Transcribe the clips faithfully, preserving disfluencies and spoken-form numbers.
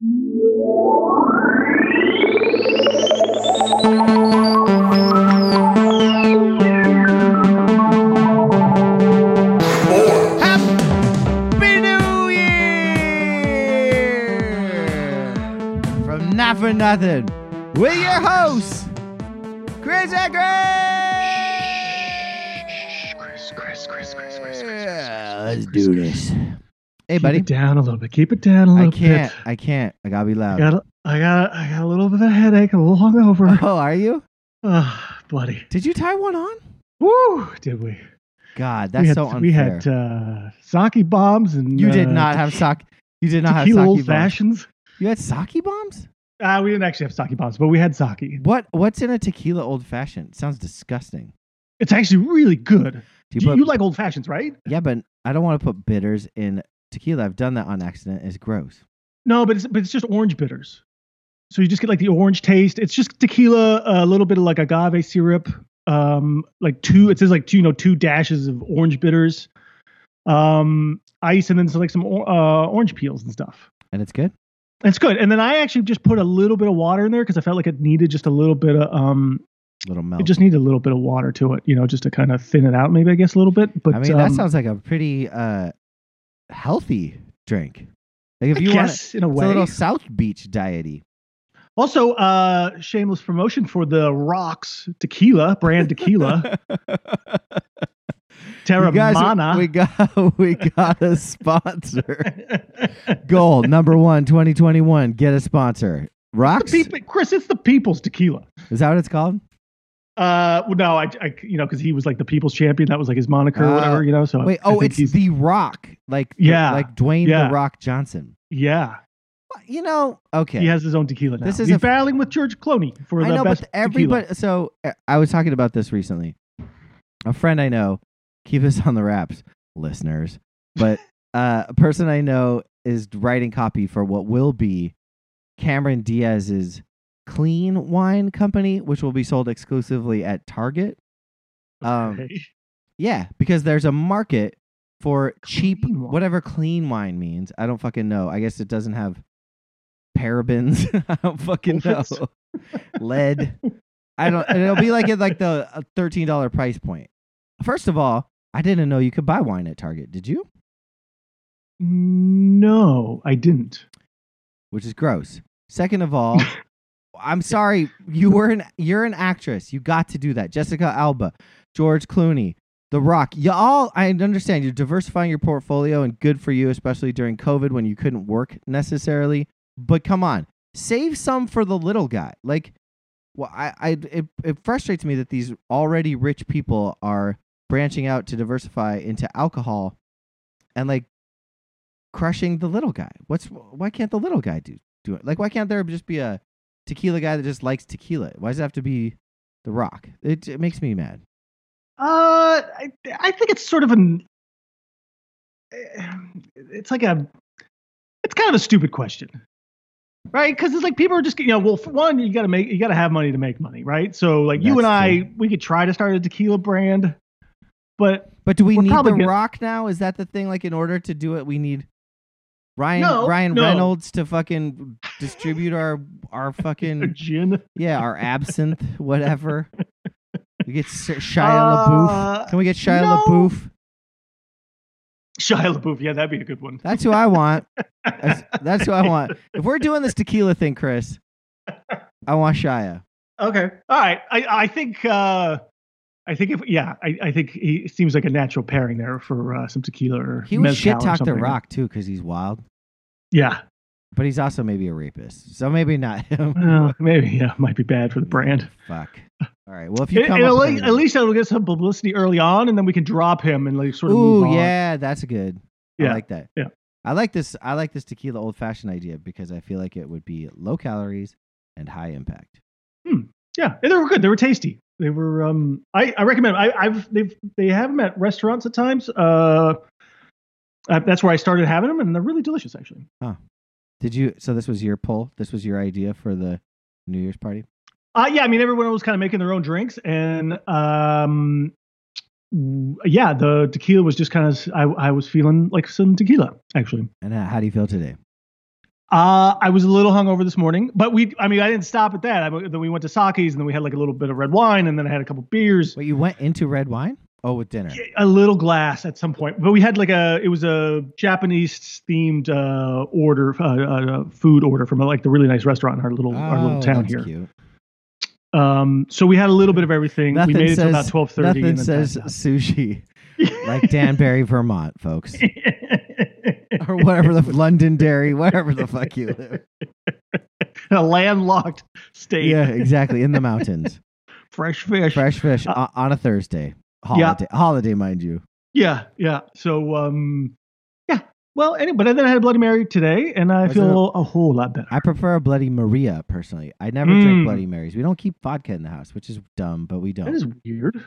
Happy New Year! From Not For Nothing, with your host, Chris Eckers! Chris, Chris, Chris, Chris, Chris, Chris, yeah, Let's do this. Hey, Keep buddy. Keep it down a little bit. Keep it down a little bit. I can't. Bit. I can't. I gotta be loud. I got, I got, I got a little bit of a headache. I'm a little hungover. Oh, are you? Ah, uh, buddy. Did you tie one on? Woo! Did we? God, that's we had, so unfair. We had uh, sake bombs and you did uh, not have sake. You did not have sake old bombs. Fashions. You had sake bombs? Ah, uh, we didn't actually have sake bombs, but we had sake. What? What's in a tequila old fashioned? Sounds disgusting. It's actually really good. Do you, put, you like old fashions, right? Yeah, but I don't want to put bitters in tequila. I've done that on accident. It's gross. No, but it's but it's just orange bitters. So you just get like the orange taste. It's just tequila, a little bit of like agave syrup, um, like two. It says like two, you know, two dashes of orange bitters, um, ice, and then some, like some uh, orange peels and stuff. And it's good. It's good. And then I actually just put a little bit of water in there because I felt like it needed just a little bit of um. Little melt. It just needed a little bit of water to it, you know, just to kind of thin it out, maybe I guess a little bit. But I mean, um, that sounds like a pretty. Uh, healthy drink. Like if you I guess, want in a way. It's a little South Beach diety. Also, uh, shameless promotion for the Rocks tequila, brand tequila. Terra Mana. We got we got a sponsor. Goal number one, twenty twenty-one. Get a sponsor. Rocks. It's people, Chris, it's the people's tequila. Is that what it's called? Uh, well, no, I, I, you know, because he was like the people's champion. That was like his moniker uh, or whatever, you know. So wait, I, oh, I it's The Rock, like yeah, the, like Dwayne yeah. The Rock Johnson. Yeah, well, you know, okay. He has his own tequila now. This is he's a, battling with George Clooney for I the know, best but everybody, tequila. So I was talking about this recently. A friend I know, keep this on the wraps, listeners. But uh, a person I know is writing copy for what will be Cameron Diaz's Clean Wine Company, which will be sold exclusively at Target. Um, okay. Yeah, because there's a market for cheap, clean whatever clean wine means. I don't fucking know. I guess it doesn't have parabens. I don't fucking know. Lead. I don't. And it'll be like at like the thirteen dollars price point. First of all, I didn't know you could buy wine at Target. Did you? No, I didn't. Which is gross. Second of all. I'm sorry, you were an you're an actress. You got to do that. Jessica Alba, George Clooney, The Rock. Y'all, I understand you're diversifying your portfolio and good for you, especially during COVID when you couldn't work necessarily. But come on, save some for the little guy. Like, well, I, I it, it frustrates me that these already rich people are branching out to diversify into alcohol and like crushing the little guy. What's why can't the little guy do do it? Like, why can't there just be a tequila guy that just likes tequila? Why does it have to be The Rock? It, it makes me mad. Uh, I, I think it's sort of an... It's like a... It's kind of a stupid question. Right? Because it's like people are just... You know, well, for one, you gotta make, you gotta have money to make money, right? So, like, you That's and I, true. we could try to start a tequila brand, but... But do we need The gonna... Rock now? Is that the thing? Like, in order to do it, we need... Ryan no, Ryan no. Reynolds to fucking distribute our our fucking our gin, yeah, our absinthe, whatever. We get Shia LaBeouf. Uh, Can we get Shia no. LaBeouf? Shia LaBeouf, yeah, that'd be a good one. That's who I want. That's, that's who I want. If we're doing this tequila thing, Chris, I want Shia. Okay, all right. I I think uh, I think if yeah, I, I think he seems like a natural pairing there for uh, some tequila or he would shit talk The Rock too because he's wild. Yeah. But he's also maybe a rapist. So maybe not him. Well, maybe, yeah. Might be bad for the brand. Fuck. All right. Well, if you come it, up with at least it'll get some publicity early on, and then we can drop him and like sort of Ooh, move on. yeah. That's good. Yeah. I like that. Yeah. I like this. I like this tequila old-fashioned idea because I feel like it would be low calories and high impact. Hmm. Yeah. And they were good. They were tasty. They were. Um. I, I recommend them. I, I've. They've. They have them at restaurants at times. Uh. Uh, that's where I started having them, and they're really delicious, actually. Huh. Did you? So this was your poll? This was your idea for the New Year's party? Uh, yeah, I mean, everyone was kind of making their own drinks, and um, yeah, the tequila was just kind of, I, I was feeling like some tequila, actually. And how do you feel today? Uh, I was a little hungover this morning, but we, I mean, I didn't stop at that. I, then we went to Saki's and then we had like a little bit of red wine and then I had a couple beers. Wait, you went into red wine? Oh, with dinner. A little glass at some point, but we had like a, it was a Japanese themed, uh, order, uh, uh, food order from like the really nice restaurant in our little, oh, our little town that's here. Cute. Um, so we had a little bit of everything. Nothing we made says, it to about twelve thirty. Nothing says sushi like Danbury, Vermont, folks. Or whatever the Londonderry, whatever the fuck you live. A landlocked state. Yeah, exactly. In the mountains. Fresh fish. Fresh fish uh, on a Thursday. Holiday, yeah. Holiday, mind you. Yeah, yeah. So, um, yeah. Well, anyway, but then I had a Bloody Mary today, and I Was feel a, little, a whole lot better. I prefer a Bloody Maria, personally. I never mm. drink Bloody Marys. We don't keep vodka in the house, which is dumb, but we don't. That is weird.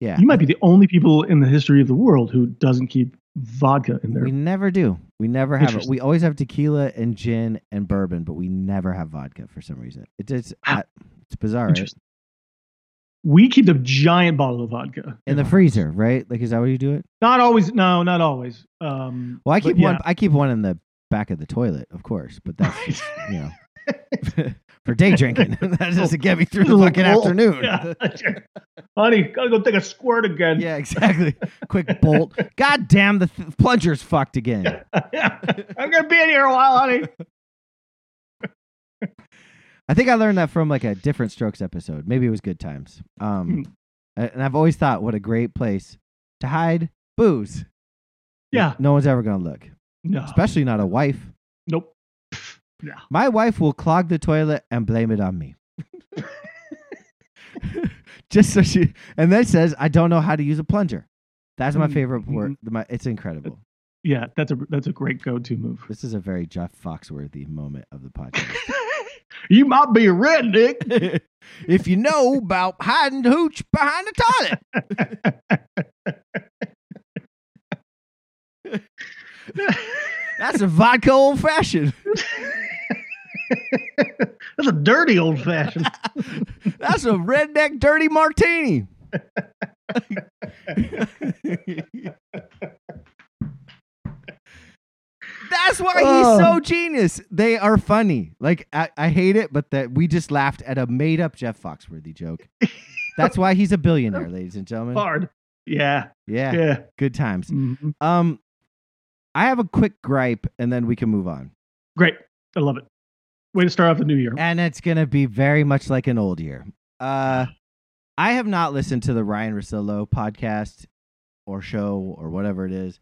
Yeah. You might be the only people in the history of the world who doesn't keep vodka in there. We never do. We never have it. We always have tequila and gin and bourbon, but we never have vodka for some reason. It is, wow. I, it's bizarre, right? We keep a giant bottle of vodka in the freezer, right? Like, is that where you do it? Not always. No, not always. Um, well, I keep yeah. one. I keep one in the back of the toilet, of course, but that's right. Just, you know, for day drinking. That doesn't get me through the fucking bolt. afternoon. Yeah. Honey, gotta go take a squirt again. Yeah, exactly. Quick bolt. God damn, the th- plunger's fucked again. I'm gonna be in here a while, honey. I think I learned that from like a Different Strokes episode. Maybe it was Good Times. Um, and I've always thought, what a great place to hide booze. Yeah. No one's ever going to look. No. Especially not a wife. Nope. No. My wife will clog the toilet and blame it on me. Just so she, and then says, I don't know how to use a plunger. That's my favorite word. My, it's incredible. Yeah, that's a, that's a great go-to move. This is a very Jeff Foxworthy moment of the podcast. You might be a redneck if you know about hiding the hooch behind the toilet. That's a vodka old fashioned. That's a dirty old fashioned. That's a redneck dirty martini. That's why he's so genius. They are funny. Like, I, I hate it, but that we just laughed at a made-up Jeff Foxworthy joke. That's why he's a billionaire, ladies and gentlemen. Hard. Yeah. Yeah. Yeah. Good times. Mm-hmm. Um, I have a quick gripe, and then we can move on. Great. I love it. Way to start off the new year. And it's going to be very much like an old year. Uh, I have not listened to the Ryan Russillo podcast or show or whatever it is.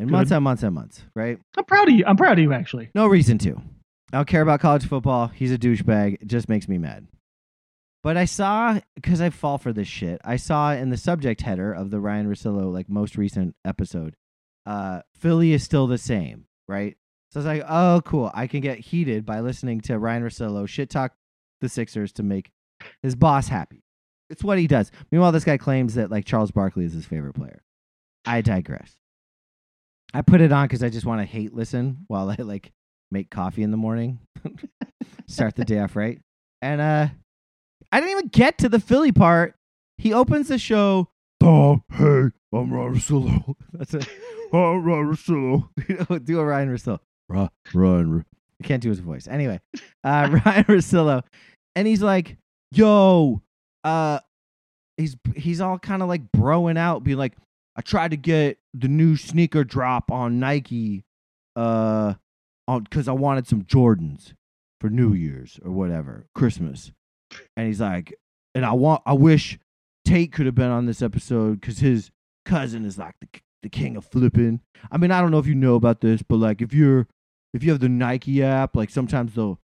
And months and months and months, right? I'm proud of you. I'm proud of you, actually. No reason to. I don't care about college football. He's a douchebag. It just makes me mad. But I saw, because I fall for this shit, I saw in the subject header of the Ryan Russillo, like, most recent episode, uh, Philly is still the same, right? So I was like, oh, cool. I can get heated by listening to Ryan Russillo shit talk the Sixers to make his boss happy. It's what he does. Meanwhile, this guy claims that, like, Charles Barkley is his favorite player. I digress. I put it on because I just want to hate listen while I, like, make coffee in the morning. Start the day off right. And uh, I didn't even get to the Philly part. He opens the show. Oh, hey, I'm Ryan Russillo. That's it. I'm Ryan Russillo. You know, do a Ryan Russillo. Ra, Ryan Russillo. I can't do his voice. Anyway, uh, Ryan Russillo. And he's like, yo. Uh, he's he's all kind of, like, broing out, being like, I tried to get the new sneaker drop on Nike uh, on because I wanted some Jordans for New Year's or whatever, Christmas. And he's like, and I want, I wish Tate could have been on this episode because his cousin is like the, the king of flipping. I mean, I don't know if you know about this, but like if you're, if you have the Nike app, like sometimes they'll,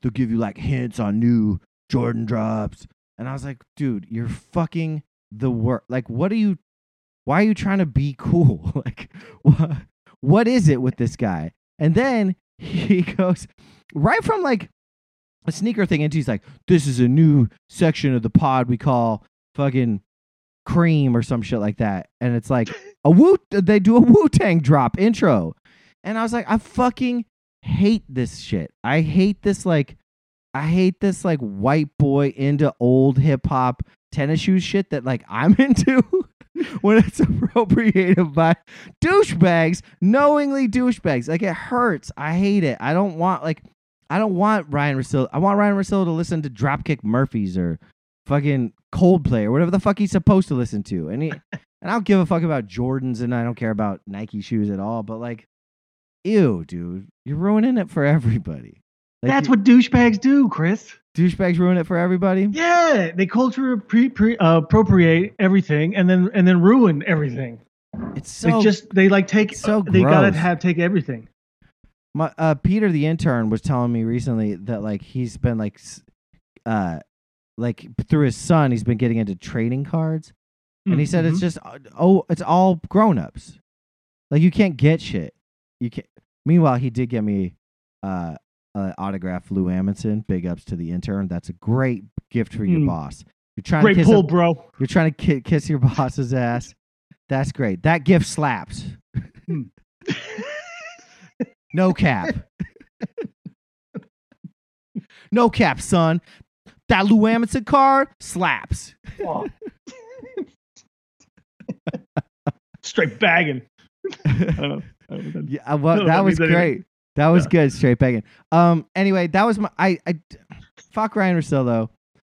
they'll give you like hints on new Jordan drops. And I was like, dude, you're fucking the worst. Like, what are you? Why are you trying to be cool? Like, what, what is it with this guy? And then he goes right from like a sneaker thing into he's like, this is a new section of the pod we call fucking cream or some shit like that. And it's like a Wu, they do a Wu-Tang drop intro. And I was like, I fucking hate this shit. I hate this. Like, I hate this like white boy into old hip hop tennis shoes shit that like I'm into when it's appropriated by douchebags, knowingly douchebags. Like it hurts. I hate it. I don't want like I don't want Ryan Russillo. I want Ryan Russillo to listen to Dropkick Murphys or fucking Coldplay or whatever the fuck he's supposed to listen to. And he and I don't give a fuck about Jordans and I don't care about Nike shoes at all. But like, ew, dude, you're ruining it for everybody. Like, that's what douchebags do, Chris. Douchebags ruin it for everybody. Yeah, they culture pre, pre, uh, appropriate everything and then and then ruin everything. It's so it's just they like take so they gross. gotta have take everything. My uh, Peter the intern was telling me recently that like he's been like, uh, like through his son he's been getting into trading cards, and mm-hmm. he said it's just oh it's all grown-ups. Like you can't get shit. You can't. Meanwhile, he did get me, uh. Uh, autograph Lou Amundson. Big ups to the intern. That's a great gift for your mm. boss. You're trying great to kiss pull, a, bro. You're trying to ki- kiss your boss's ass. That's great. That gift slaps. Mm. No cap. No cap, son. That Lou Amundson card slaps. Oh. Straight bagging. I don't know. I don't know. Yeah, well, no, that, that was great. Anything. That was yeah. good, straight begging. Um. Anyway, that was my. I. I fuck Ryan Russillo.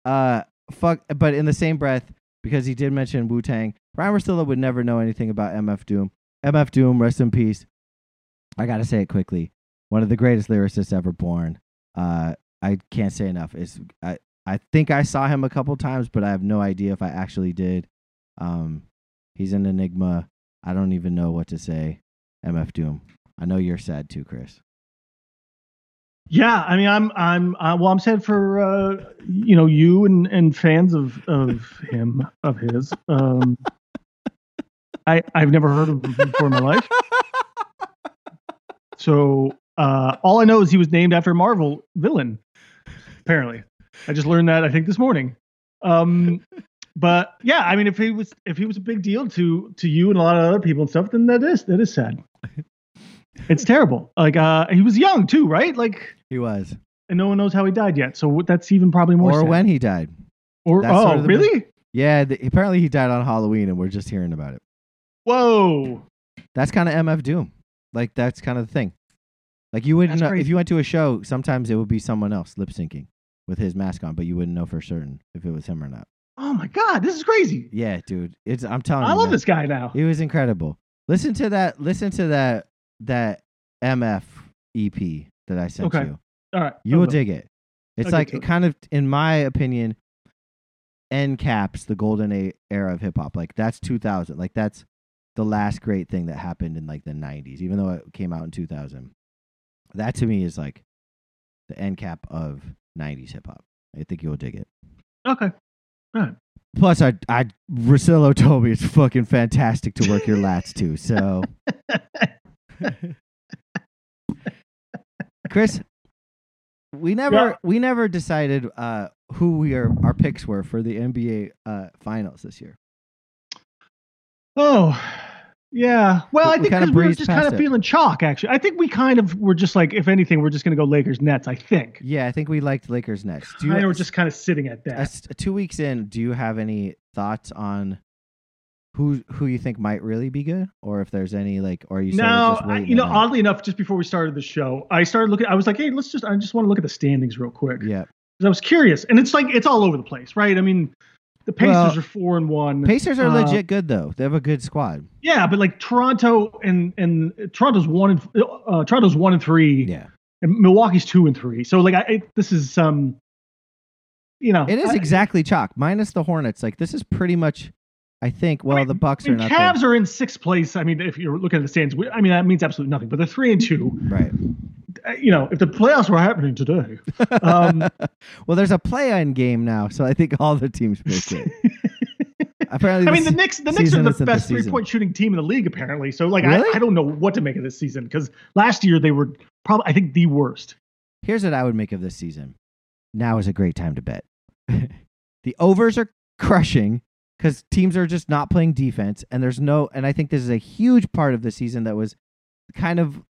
Uh. Fuck. But in the same breath, because he did mention Wu-Tang, Ryan Russillo would never know anything about M F Doom. M F Doom, rest in peace. I gotta say it quickly. One of the greatest lyricists ever born. Uh. I can't say enough. It's. I. I think I saw him a couple times, but I have no idea if I actually did. Um. He's an enigma. I don't even know what to say. M F Doom. I know you're sad too, Chris. Yeah, I mean, I'm, I'm, uh, well, I'm sad for, uh, you know, you and, and fans of, of him, of his. Um, I, I've never heard of him before in my life. So uh, all I know is he was named after a Marvel villain, apparently. I just learned that, I think, this morning. Um, but yeah, I mean, if he was, if he was a big deal to, to you and a lot of other people and stuff, then that is, that is sad. It's terrible. Like uh, he was young too, right? Like he was, and no one knows how he died yet. So that's even probably more. Or sad. When he died. Or that's oh, sort of really? Big, yeah. The, apparently, he died on Halloween, and we're just hearing about it. Whoa. That's kind of M F Doom. Like that's kind of the thing. Like you wouldn't know, if you went to a show. Sometimes it would be someone else lip syncing with his mask on, but you wouldn't know for certain if it was him or not. Oh my God, this is crazy. Yeah, dude. It's I'm telling. I you. I love man, this guy now. He was incredible. Listen to that. Listen to that. That M F E P that I sent okay. you. All right. You will dig it. It's I'll like it kind of, in my opinion, end caps the golden era of hip hop. Like that's two thousand. Like that's the last great thing that happened in like the nineties, even though it came out in two thousand. That to me is like the end cap of nineties hip hop. I think you'll dig it. Okay. All right. Plus, I, I, Russillo told me it's fucking fantastic to work your lats to. So. Chris, we never yeah. we never decided uh, who we are, our picks were for the N B A uh, finals this year. Oh, yeah. Well, we, I think because we, we were just kind of it. feeling chalk, actually. I think we kind of were just like, if anything, we're just going to go Lakers-Nets, I think. Yeah, I think we liked Lakers-Nets. Do you I know we're just kind of sitting at that. As, two weeks in, do you have any thoughts on Who who you think might really be good, or if there's any like, or are you no, just I, you know, oddly enough, just before we started the show, I started looking. I was like, hey, let's just, I just want to look at the standings real quick. Yeah, because I was curious, and it's like it's all over the place, right? I mean, the Pacers well, are four and one. Pacers are uh, legit good though; they have a good squad. Yeah, but like Toronto and and Toronto's one and uh, Toronto's one and three. Yeah, and Milwaukee's two and three. So like, I it, this is um, you know, it is I, exactly chalk minus the Hornets. Like this is pretty much. I think, well, I mean, the Bucks are not there. The Cavs are in sixth place. I mean, if you're looking at the standings, I mean, that means absolutely nothing. But they're three and two. Right. You know, if the playoffs were happening today. Um, well, there's a play-in game now, so I think all the teams make it. Apparently, I mean, the Knicks the Knicks are the best three-point shooting team in the league, apparently. So, like, really? I, I don't know what to make of this season because last year they were probably, I think, the worst. Here's what I would make of this season. Now is a great time to bet. The overs are crushing. Because teams are just not playing defense, and there's no, and I think this is a huge part of the season that was kind of,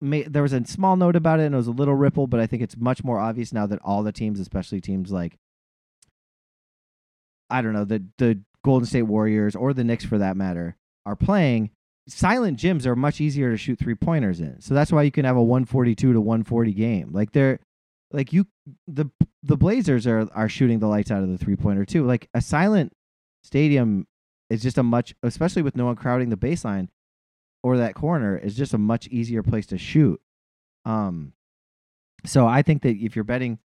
made, there was a small note about it, and it was a little ripple, but I think it's much more obvious now that all the teams, especially teams like, I don't know, the the Golden State Warriors or the Knicks for that matter are playing, silent gyms are much easier to shoot three pointers in. So that's why you can have a one forty-two to one forty game. Like they're like you the the Blazers are are shooting the lights out of the three pointer too. Like a silent stadium is just a much, especially with no one crowding the baseline or that corner, is just a much easier place to shoot. Um so I think that if you're betting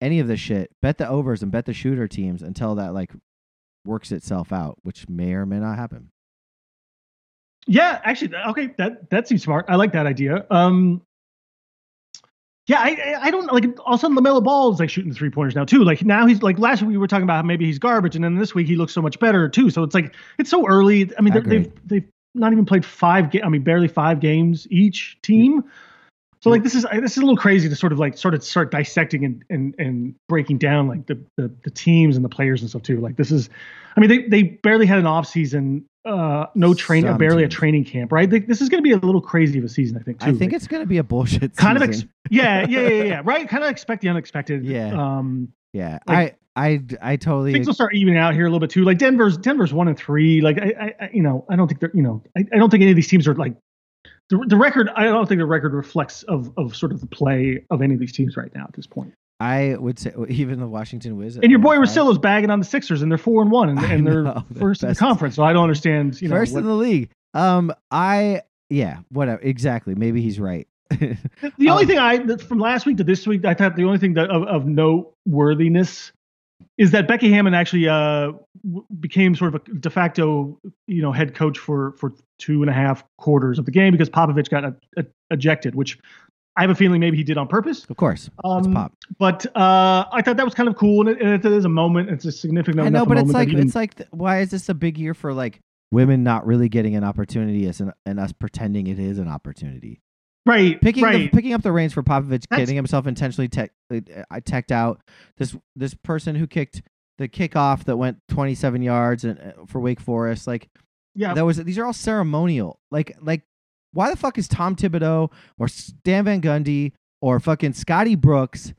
any of this shit, bet the overs and bet the shooter teams until that like works itself out, which may or may not happen. Yeah, actually, okay, that that seems smart. I like that idea. Um, yeah, I I don't like. All of a sudden, LaMelo Ball is like shooting three pointers now too. Like now he's like last week we were talking about how maybe he's garbage, and then this week he looks so much better too. So it's like it's so early. I mean, I they've they've not even played five. Ga- I mean, barely five games each team. Yeah. So like this is this is a little crazy to sort of like sort of start dissecting and and, and breaking down like the, the the teams and the players and stuff too. Like this is, I mean they they barely had an off season, uh, no training, barely teams. a training camp, right? They, this is going to be a little crazy of a season, I think. Too. I think like, it's going to be a bullshit kind season. Of ex- yeah, yeah, yeah, yeah, right. Kind of expect the unexpected. Yeah, um, yeah. Like, I I I totally things will start evening out here a little bit too. Like Denver's Denver's one and three. Like I I you know I don't think they're you know I, I don't think any of these teams are like. The, the record, I don't think the record reflects of, of sort of the play of any of these teams right now at this point. I would say even the Washington Wizards. And your boy Russillo's bagging on the Sixers, and they're four and one, and, and they're know, first in the conference. So I don't understand. You know, first what, in the league. Um, I yeah, whatever. Exactly. Maybe he's right. the um, only thing I from last week to this week, I thought the only thing that of, of noteworthiness is that Becky Hammon actually uh, became sort of a de facto, you know, head coach for for two and a half quarters of the game because Popovich got a, a, ejected, which I have a feeling maybe he did on purpose. Of course, um, it's Pop. But uh, I thought that was kind of cool, and it, and it is a moment. It's a significant. I know, but it's like even, it's like why is this a big year for like women not really getting an opportunity, as an, and us pretending it is an opportunity? Right, picking right. The, picking up the reins for Popovich, That's, getting himself intentionally tech, uh, teched out. This this person who kicked the kickoff that went twenty-seven yards and uh, for Wake Forest, like yeah, that was these are all ceremonial. Like like why the fuck is Tom Thibodeau or Stan Van Gundy or fucking Scotty Brooks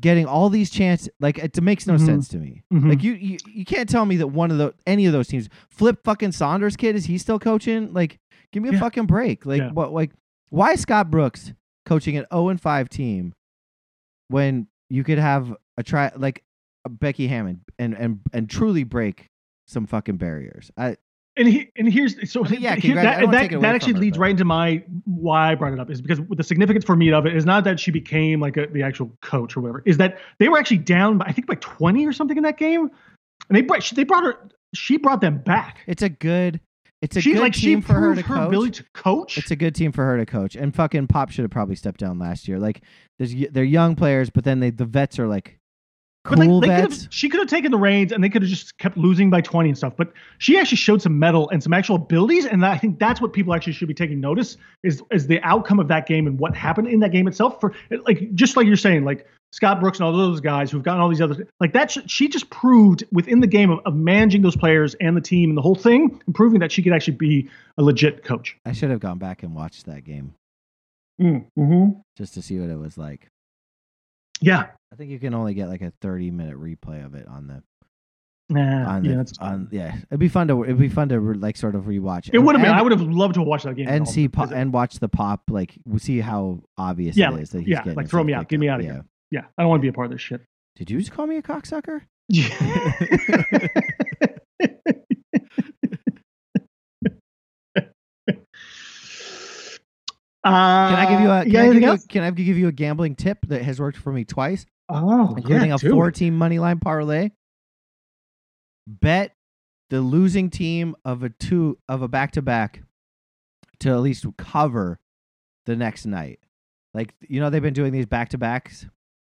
getting all these chances? Like it, it makes no mm-hmm. sense to me. Mm-hmm. Like you, you you can't tell me that one of the any of those teams. Flip fucking Saunders kid, is he still coaching? Like give me a yeah. fucking break. Like yeah. what like. Why is Scott Brooks coaching an oh and five team when you could have a try like a Becky Hammon and, and, and truly break some fucking barriers? I and he, and here's so yeah, here, that that, that actually her, leads but. right into my why I brought it up is because the significance for me of it is not that she became like a, the actual coach or whatever, is that they were actually down by I think by twenty or something in that game, and they brought they brought her she brought them back. It's a good. It's a she, good like, team for her to her coach. to coach. It's a good team for her to coach. And fucking Pop should have probably stepped down last year. Like, there's, they're young players, but then they, the vets are like cool like, vets. Could have, she could have taken the reins, and they could have just kept losing by twenty and stuff. But she actually showed some mettle and some actual abilities, and I think that's what people actually should be taking notice is is the outcome of that game and what happened in that game itself. For like just like you're saying, like Scott Brooks and all those guys who've gotten all these other like that. Sh- she just proved within the game of, of managing those players and the team and the whole thing, and proving that she could actually be a legit coach. I should have gone back and watched that game mm-hmm. just to see what it was like. Yeah, I think you can only get like a thirty minute replay of it on the. Nah, on yeah, the, that's on, yeah, it'd be fun to it'd be fun to re, like sort of rewatch. It would have been. I would have loved to watch that game and see po- and watch the Pop like see how obvious yeah, it is that he's yeah, getting like throw me out, get me out of yeah. here. Yeah, I don't want to be a part of this shit. Did you just call me a cocksucker? Yeah. uh, can I give you a? Can, yeah, I give you, can I give you a gambling tip that has worked for me twice? Oh, including yeah, a four-team money line parlay. Bet the losing team of a two of a back-to-back to at least cover the next night. Like you know, they've been doing these back-to-backs.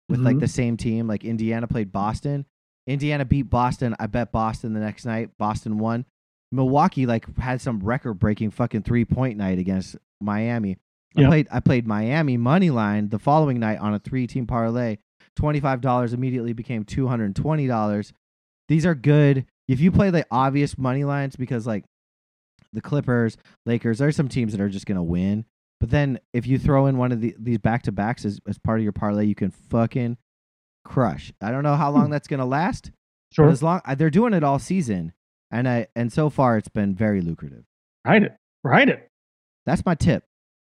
With mm-hmm. like the same team, like Indiana played Boston. Indiana beat Boston. I bet Boston the next night. Boston won. Milwaukee like had some record-breaking fucking three-point night against Miami. Yep. I played I played Miami money line the following night on a three-team parlay. twenty-five dollars immediately became two hundred twenty dollars. These are good. If you play the obvious money lines, because like the Clippers, Lakers, there's some teams that are just gonna win. But then if you throw in one of the, these back-to-backs as, as part of your parlay, you can fucking crush. I don't know how long that's going to last. Sure. But as long they're doing it all season, and I and so far it's been very lucrative. Ride it, ride it. That's my tip.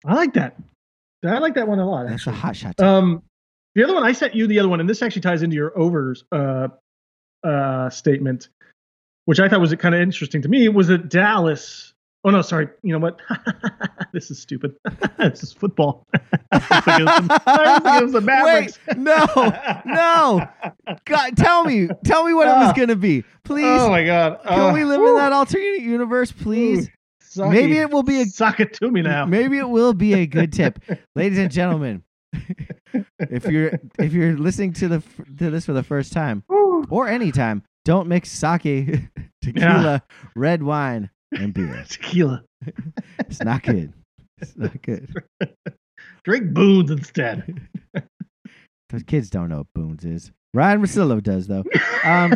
I like that. I like that one a lot. Actually. That's a hot shot tip. Um, the other one I sent you the other one, and this actually ties into your overs uh, uh, statement, which I thought was kind of interesting to me. Was that Dallas? Oh no, sorry. You know what? This is stupid. This is football. I was thinking it was the Mavericks. Wait, no, no. God, tell me, tell me what uh, it was gonna be, please. Oh my God. Uh, Can we live woo. in that alternate universe, please? Ooh. Sucky. Maybe it will be a suck it to me now. Maybe it will be a good tip, ladies and gentlemen. If you're if you're listening to the to this for the first time Ooh. or any time, don't mix sake, tequila, yeah. red wine, and beer. Tequila. It's not good. It's not good. Drink Boone's instead. Those kids don't know what Boone's is. Ryan Russillo does though. Um,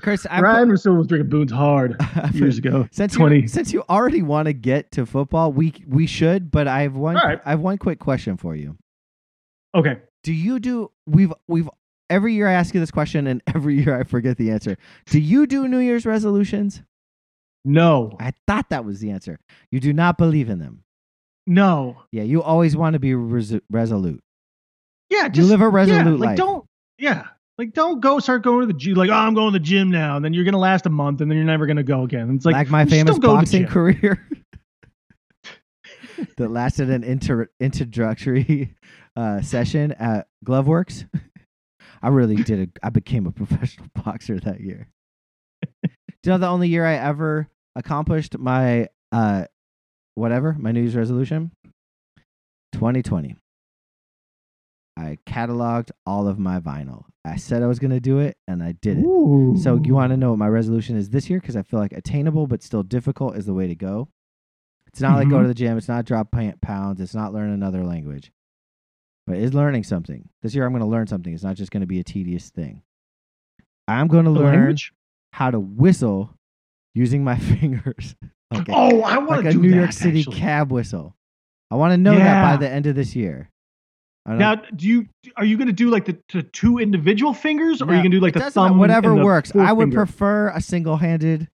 Chris, I Ryan put, Russillo was drinking Boone's hard years ago. Since twenty You, since you already want to get to football, we we should. But I have one. Right. I have one quick question for you. Okay. Do you do? We've we've every year I ask you this question, and every year I forget the answer. Do you do New Year's resolutions? No. I thought that was the answer. You do not believe in them. No. Yeah, you always want to be res- resolute. Yeah, just you live a resolute yeah, like, life. Don't. Yeah. Like, don't go start going to the gym. Like, oh, I'm going to the gym now. And then you're going to last a month and then you're never going to go again. It's like, like my famous boxing career that lasted an inter- introductory uh, session at Gloveworks. I really did. A, I became a professional boxer that year. Do you know the only year I ever accomplished my, uh, whatever, my New Year's resolution? twenty twenty I cataloged all of my vinyl. I said I was going to do it, and I did it. Ooh. So you want to know what my resolution is this year? Because I feel like attainable but still difficult is the way to go. It's not mm-hmm. like go to the gym. It's not drop pounds. It's not learn another language. But it's learning something. This year I'm going to learn something. It's not just going to be a tedious thing. I'm going to learn language? how to whistle using my fingers. Like a, oh, I want to like do a New that, York City actually. cab whistle. I want to know yeah. that by the end of this year. Now, do you are you going to do like the, the two individual fingers, or no, are you going to do like the thumb? Whatever the works. I would finger. prefer a single-handed,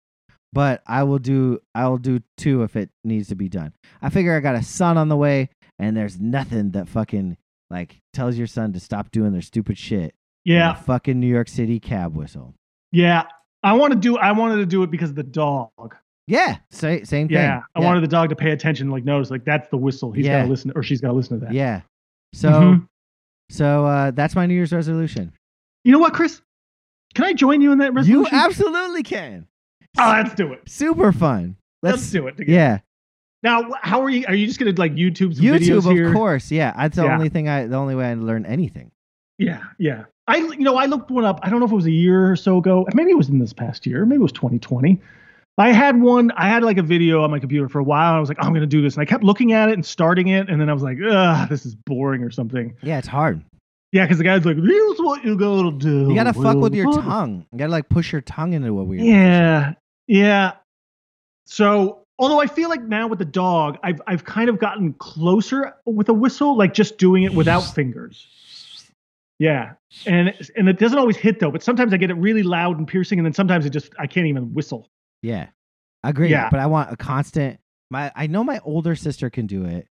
but I will do I will do two if it needs to be done. I figure I got a son on the way, and there's nothing that fucking like tells your son to stop doing their stupid shit. Yeah, than a fucking New York City cab whistle. Yeah, I want to do. I wanted to do it because of the dog. Yeah, same same thing. Yeah, I yeah. wanted the dog to pay attention, like notice, like that's the whistle. He's yeah. got to listen, or she's got to listen to that. Yeah. So, mm-hmm. so uh, that's my New Year's resolution. You know what, Chris? Can I join you in that resolution? You absolutely can. Oh, let's do it. Super fun. Let's, let's do it together. Yeah. Now, how are you? Are you just gonna like YouTube some videos here? YouTube, of course. Yeah, that's the yeah. only thing. I the only way I learn anything. Yeah, yeah. I you know I looked one up. I don't know if it was a year or so ago. Maybe it was in this past year. Maybe it was twenty twenty I had one, I had like a video on my computer for a while. And I was like, oh, I'm going to do this. And I kept looking at it and starting it. And then I was like, ugh, this is boring or something. Yeah, it's hard. Yeah, because the guy's like, here's what you got to do. You got to fuck with your what? tongue. You got to like push your tongue into a weird Yeah, position. yeah. So, although I feel like now with the dog, I've I've kind of gotten closer with a whistle, like just doing it without fingers. Yeah, and, and it doesn't always hit though. But sometimes I get it really loud and piercing. And then sometimes it just, I can't even whistle. Yeah, I agree. Yeah. But I want a constant. My I know my older sister can do it,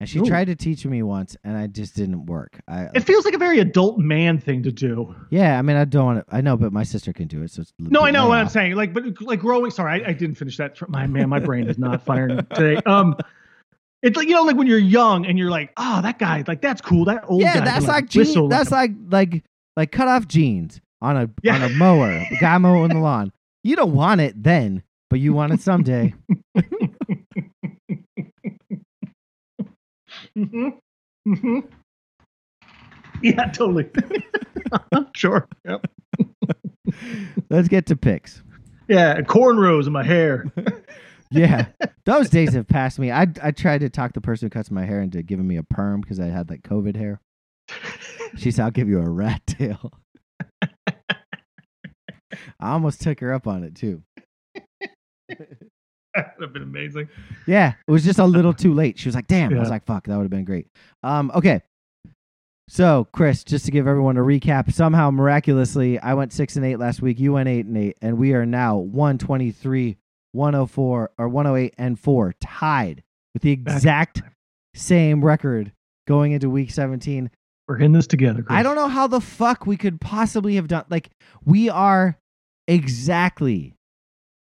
and she Ooh. tried to teach me once, and I just didn't work. I, it feels like a very adult man thing to do. Yeah, I mean, I don't want to. I know, but my sister can do it. So it's no, I know what off. I'm saying. Like, but like growing. Sorry, I, I didn't finish that. My man, my brain is not firing today. Um, it's like you know, like when you're young and you're like, oh, that guy, like that's cool. That old yeah, guy that's like, like jeans. That's like like like cut off jeans on a yeah. on a mower, a guy mowing the lawn. You don't want it then, but you want it someday. mm-hmm. Mm-hmm. Yeah, totally. Sure. Yep. Let's get to picks. Yeah, and cornrows in my hair. Yeah, those days have passed me. I I tried to talk the person who cuts my hair into giving me a perm because I had like COVID hair. She said, "I'll give you a rat tail." I almost took her up on it too. That would have been amazing. Yeah, it was just a little too late. She was like, "Damn!" Yeah. I was like, "Fuck!" That would have been great. Um, okay, So, Chris, just to give everyone a recap, somehow miraculously, I went six and eight last week. You went eight and eight, and we are now one twenty-three, one oh four, or one oh eight and four, tied with the exact same record going into week seventeen. We're in this together, Chris. I don't know how the fuck we could possibly have done. Like, we are exactly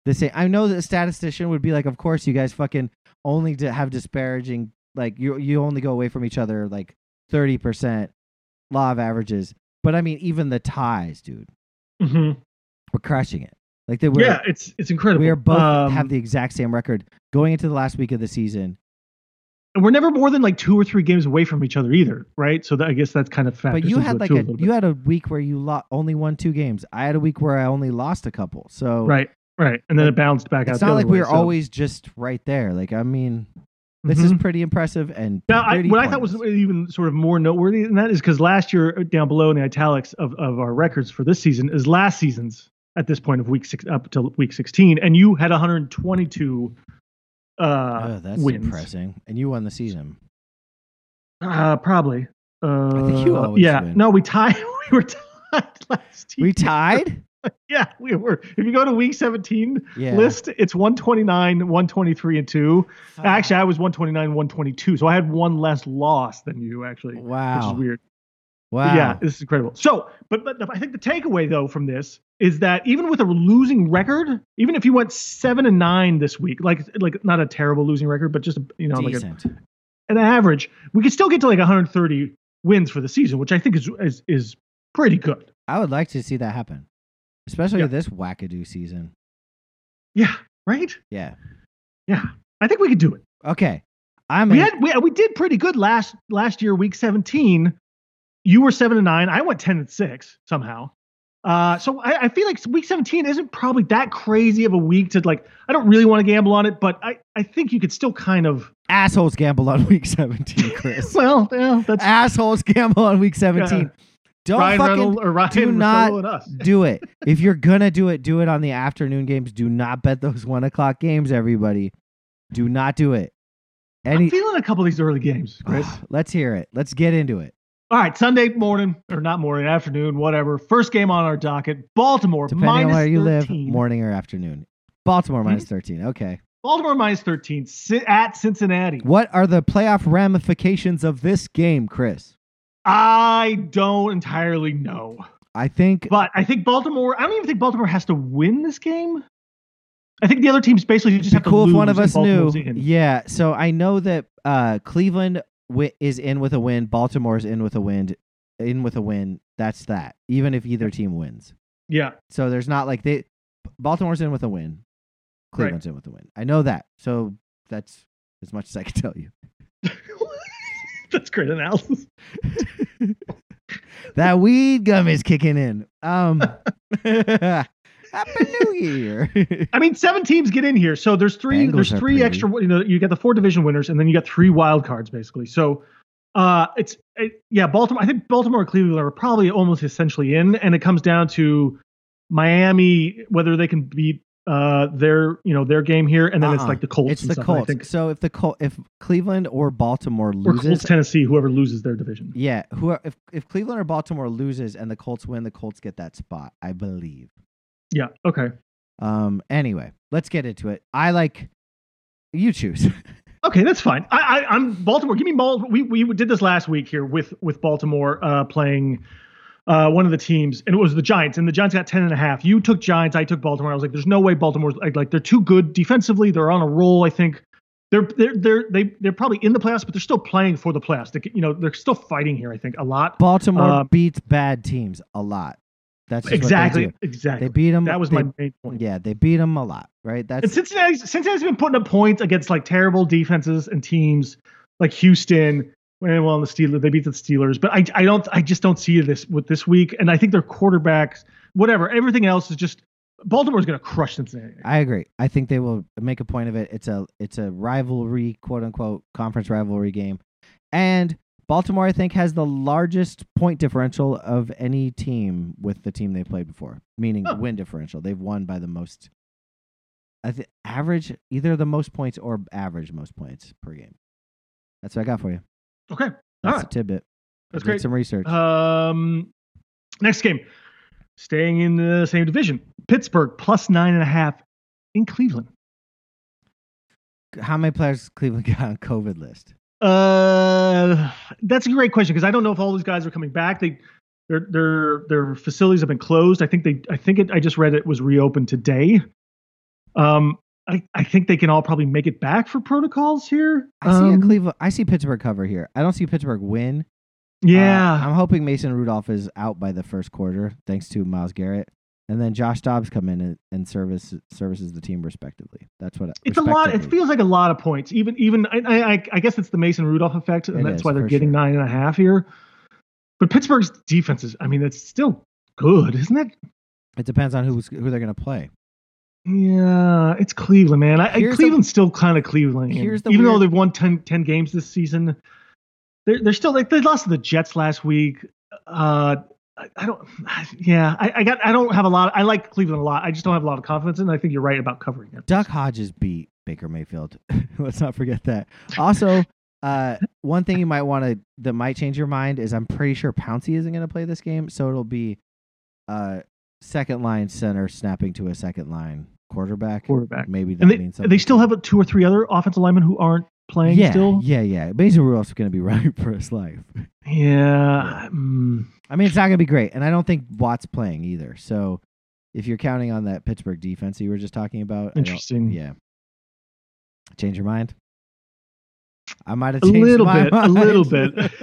the same. I know that a statistician would be like, "Of course, you guys fucking only have disparaging. Like, you you only go away from each other like." thirty percent law of averages. But I mean, even the ties, dude, mm-hmm. we're crushing it. Like they were. Yeah, it's, it's incredible. We are both um, have the exact same record going into the last week of the season. And we're never more than like two or three games away from each other either. Right. So that, I guess that's kind of fact. But you had like a, a you had a week where you lo- only won two games. I had a week where I only lost a couple. So right. Right. And then it bounced back out. It's not like we were always just right there. Like, I mean, This mm-hmm. is pretty impressive. And now, I, what points. I thought was even sort of more noteworthy than that is because last year, down below in the italics of, of our records for this season, is last season's at this point of week six up to week sixteen. And you had one hundred twenty-two uh, oh, that's wins. Depressing. And you won the season. Uh, probably. Uh, I think you always yeah. win. No, we tied. We were tied last year. We tied? Yeah, we were. If you go to week seventeen yeah. list, it's one twenty-nine, one twenty-three, and two. Uh, actually, I was one twenty-nine, one twenty-two. So I had one less loss than you, actually. Wow. Which is weird. Wow. But yeah, this is incredible. So, but, but I think the takeaway, though, from this is that even with a losing record, even if you went seven and nine this week, like, like not a terrible losing record, but just, you know, decent. Like a, an average, we could still get to like one hundred thirty wins for the season, which I think is is, is pretty good. I would like to see that happen. Especially yeah. this wackadoo season. Yeah. Right. Yeah. Yeah. I think we could do it. Okay. I'm. We a- had we, we did pretty good last last year, week seventeen. You were seven and nine. I went ten and six somehow. Uh, so I, I feel like week seventeen isn't probably that crazy of a week to like. I don't really want to gamble on it, but I, I think you could still kind of assholes gamble on week seventeen, Chris. well, yeah, that's assholes gamble on week seventeen. Yeah. Don't Ryan fucking Reynolds, or Ryan do not do it. If you're going to do it, do it on the afternoon games. Do not bet those one o'clock games, everybody. Do not do it. Any, I'm feeling a couple of these early games, Chris. Oh, let's hear it. Let's get into it. All right. Sunday morning or not morning, afternoon, whatever. First game on our docket. Baltimore Depending minus on where you thirteen. Live, morning or afternoon. Baltimore minus thirteen. Okay. Baltimore minus thirteen at Cincinnati. What are the playoff ramifications of this game, Chris? I don't entirely know. I think, but I think Baltimore. I don't even think Baltimore has to win this game. I think the other teams basically just have to cool lose. Cool if one of us Baltimore's knew. In. Yeah. So I know that uh, Cleveland w- is in with a win. Baltimore's in with a win. In with a win. That's that. Even if either team wins. Yeah. So there's not like they. Baltimore's in with a win. Cleveland's right. in with a win. I know that. So that's as much as I can tell you. That's great analysis. That weed gum is kicking in. Um, Happy New Year. I mean, seven teams get in here. So there's three, Bengals there's three extra, you know, you got the four division winners and then you got three wild cards basically. So, uh, it's, it, yeah, Baltimore, I think Baltimore and Cleveland are probably almost essentially in, and it comes down to Miami, whether they can beat, uh, their, you know, their game here. And then uh-uh. it's like the Colts. It's the stuff, Colts. I think. So if the Col- if Cleveland or Baltimore loses, or Colts, Tennessee, whoever loses their division. Yeah. Who are, if, if Cleveland or Baltimore loses and the Colts win, the Colts get that spot, I believe. Yeah. Okay. Um, anyway, let's get into it. I like you choose. Okay. That's fine. I, I I'm Baltimore. Give me Baltimore. We, we did this last week here with, with Baltimore, uh, playing, Uh, one of the teams, and it was the Giants, and the Giants got ten and a half. You took Giants, I took Baltimore. I was like, "There's no way Baltimore's like, like they're too good defensively. They're on a roll. I think they're they're they're they they're probably in the playoffs, but they're still playing for the playoffs. They, you know, they're still fighting here. I think a lot. Baltimore um, beats bad teams a lot. That's just exactly what they do. exactly. They beat them. That was they, my main point. Yeah, they beat them a lot, right? That's and Cincinnati's Cincinnati's been putting up points against like terrible defenses and teams like Houston. Well, in the Steelers, they beat the Steelers, but I, I don't, I just don't see this with this week, and I think their quarterbacks, whatever, everything else is just Baltimore's going to crush Cincinnati. I agree. I think they will make a point of it. It's a, it's a rivalry, quote unquote, conference rivalry game, and Baltimore, I think, has the largest point differential of any team with the team they played before, meaning oh. win differential. They've won by the most, I think, average, either the most points or average most points per game. That's what I got for you. Okay. All That's right. a tidbit. That's great. Some research. Um, next game, staying in the same division, Pittsburgh plus nine and a half in Cleveland. How many players does Cleveland got on COVID list? Uh, that's a great question because I don't know if all these guys are coming back. They, their their their facilities have been closed. I think they. I think it. I just read it was reopened today. Um, I, I think they can all probably make it back for protocols here. I um, see a Cleveland. I see Pittsburgh cover here. I don't see Pittsburgh win. Yeah, uh, I'm hoping Mason Rudolph is out by the first quarter, thanks to Myles Garrett, and then Josh Dobbs come in and, and service services the team respectively. That's what it's a lot. It feels like a lot of points. Even even I I, I guess it's the Mason Rudolph effect, and it that's is, why they're getting sure. nine and a half here. But Pittsburgh's defense is, I mean, it's still good, isn't it? It depends on who's who they're going to play. Yeah, it's Cleveland, man. I, I, Cleveland's the, still kind of Cleveland, here's the even weird, though they've won ten, ten games this season. They're, they're still like they lost to the Jets last week. Uh, I, I don't. Yeah, I, I got. I don't have a lot. Of, I like Cleveland a lot. I just don't have a lot of confidence in it. I think you're right about covering it. Duck Hodges beat Baker Mayfield. Let's not forget that. Also, uh, one thing you might want to that might change your mind is I'm pretty sure Pouncey isn't going to play this game, so it'll be uh, second line center snapping to a second line quarterback. Quarterback. Maybe that and they, means something. They still have a, two or three other offensive linemen who aren't playing yeah, still. Yeah, yeah. Mason Rudolph's going to be right for his life. Yeah. Mm. I mean, it's not going to be great. And I don't think Watt's playing either. So if you're counting on that Pittsburgh defense you were just talking about. Interesting. Yeah. Change your mind? I might have changed a little my bit. Mind. A little bit.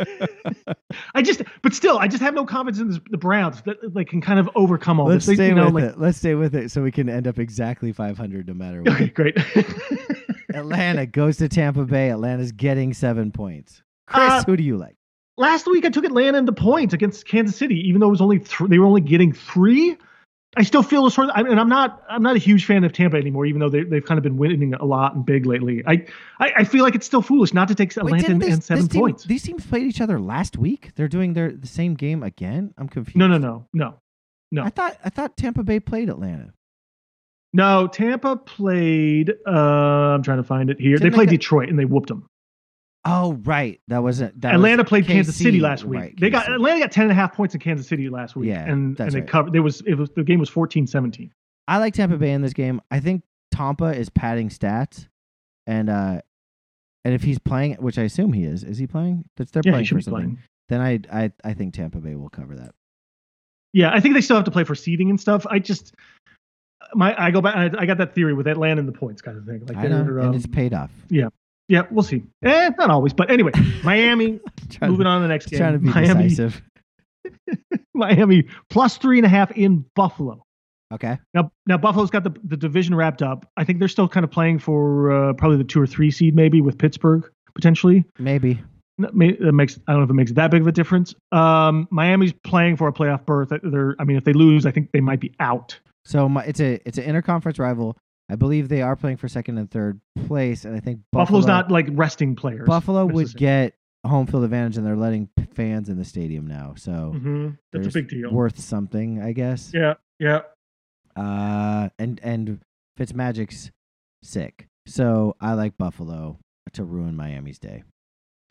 I just, but still, I just have no confidence in this, the Browns that like can kind of overcome all Let's this. Stay they, with know, it. Like, Let's stay with it so we can end up exactly five hundred no matter what. Okay, great. Atlanta goes to Tampa Bay. Atlanta's getting seven points. Chris, uh, who do you like? Last week I took Atlanta in the points against Kansas City, even though it was only th- they were only getting three. I still feel the sort of, I mean, I'm not, I'm not a huge fan of Tampa anymore, even though they, they've kind of been winning a lot and big lately. I, I, I feel like it's still foolish not to take Atlanta Wait, this, and seven team, points. These teams played each other last week. They're doing their the same game again. I'm confused. No, no, no, no, no. I thought, I thought Tampa Bay played Atlanta. No, Tampa played. Uh, I'm trying to find it here. Didn't they played they got, Detroit and they whooped them. Oh right, that wasn't. That Atlanta was played K C, Kansas City last week. Right, they got Atlanta got ten and a half points in Kansas City last week, yeah, and, and they right. covered. There was it was the game was fourteen seventeen. I like Tampa Bay in this game. I think Tampa is padding stats, and uh, and if he's playing, which I assume he is, is he playing? That's they're yeah, playing he should for be something. Playing. Then I I I think Tampa Bay will cover that. Yeah, I think they still have to play for seeding and stuff. I just. My, I go back. I, I got that theory with Atlanta and the points kind of thing. Like I know, um, and it's paid off. Yeah, yeah. We'll see. Eh, not always, but anyway. Miami moving to, on to the next game. Trying to be Miami, decisive. Miami plus three and a half in Buffalo. Okay. Now, now Buffalo's got the, the division wrapped up. I think they're still kind of playing for uh, probably the two or three seed, maybe with Pittsburgh potentially. Maybe. No, it makes. I don't know if it makes that big of a difference. Um, Miami's playing for a playoff berth. They're. I mean, if they lose, I think they might be out. So my, it's a it's an interconference rival. I believe they are playing for second and third place, and I think Buffalo, Buffalo's not like resting players. Buffalo would get home field advantage, and they're letting fans in the stadium now, so mm-hmm. that's a big deal. Worth something, I guess. Yeah, yeah. Uh, and and Fitzmagic's sick, so I like Buffalo to ruin Miami's day.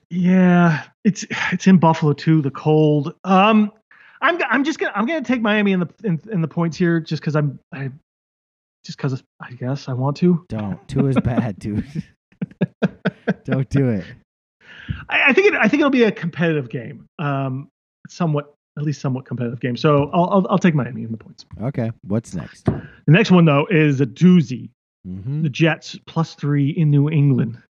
Yeah, it's it's in Buffalo too. The cold. Um. I'm I'm just gonna I'm gonna take Miami in the in, in the points here just because I'm I just because I guess I want to. Don't two is bad, dude. Don't do it. I, I think it I think it'll be a competitive game, um, somewhat at least somewhat competitive game. So I'll I'll, I'll take Miami in the points. Okay, what's next? The next one though is a doozy. Mm-hmm. The Jets plus three in New England.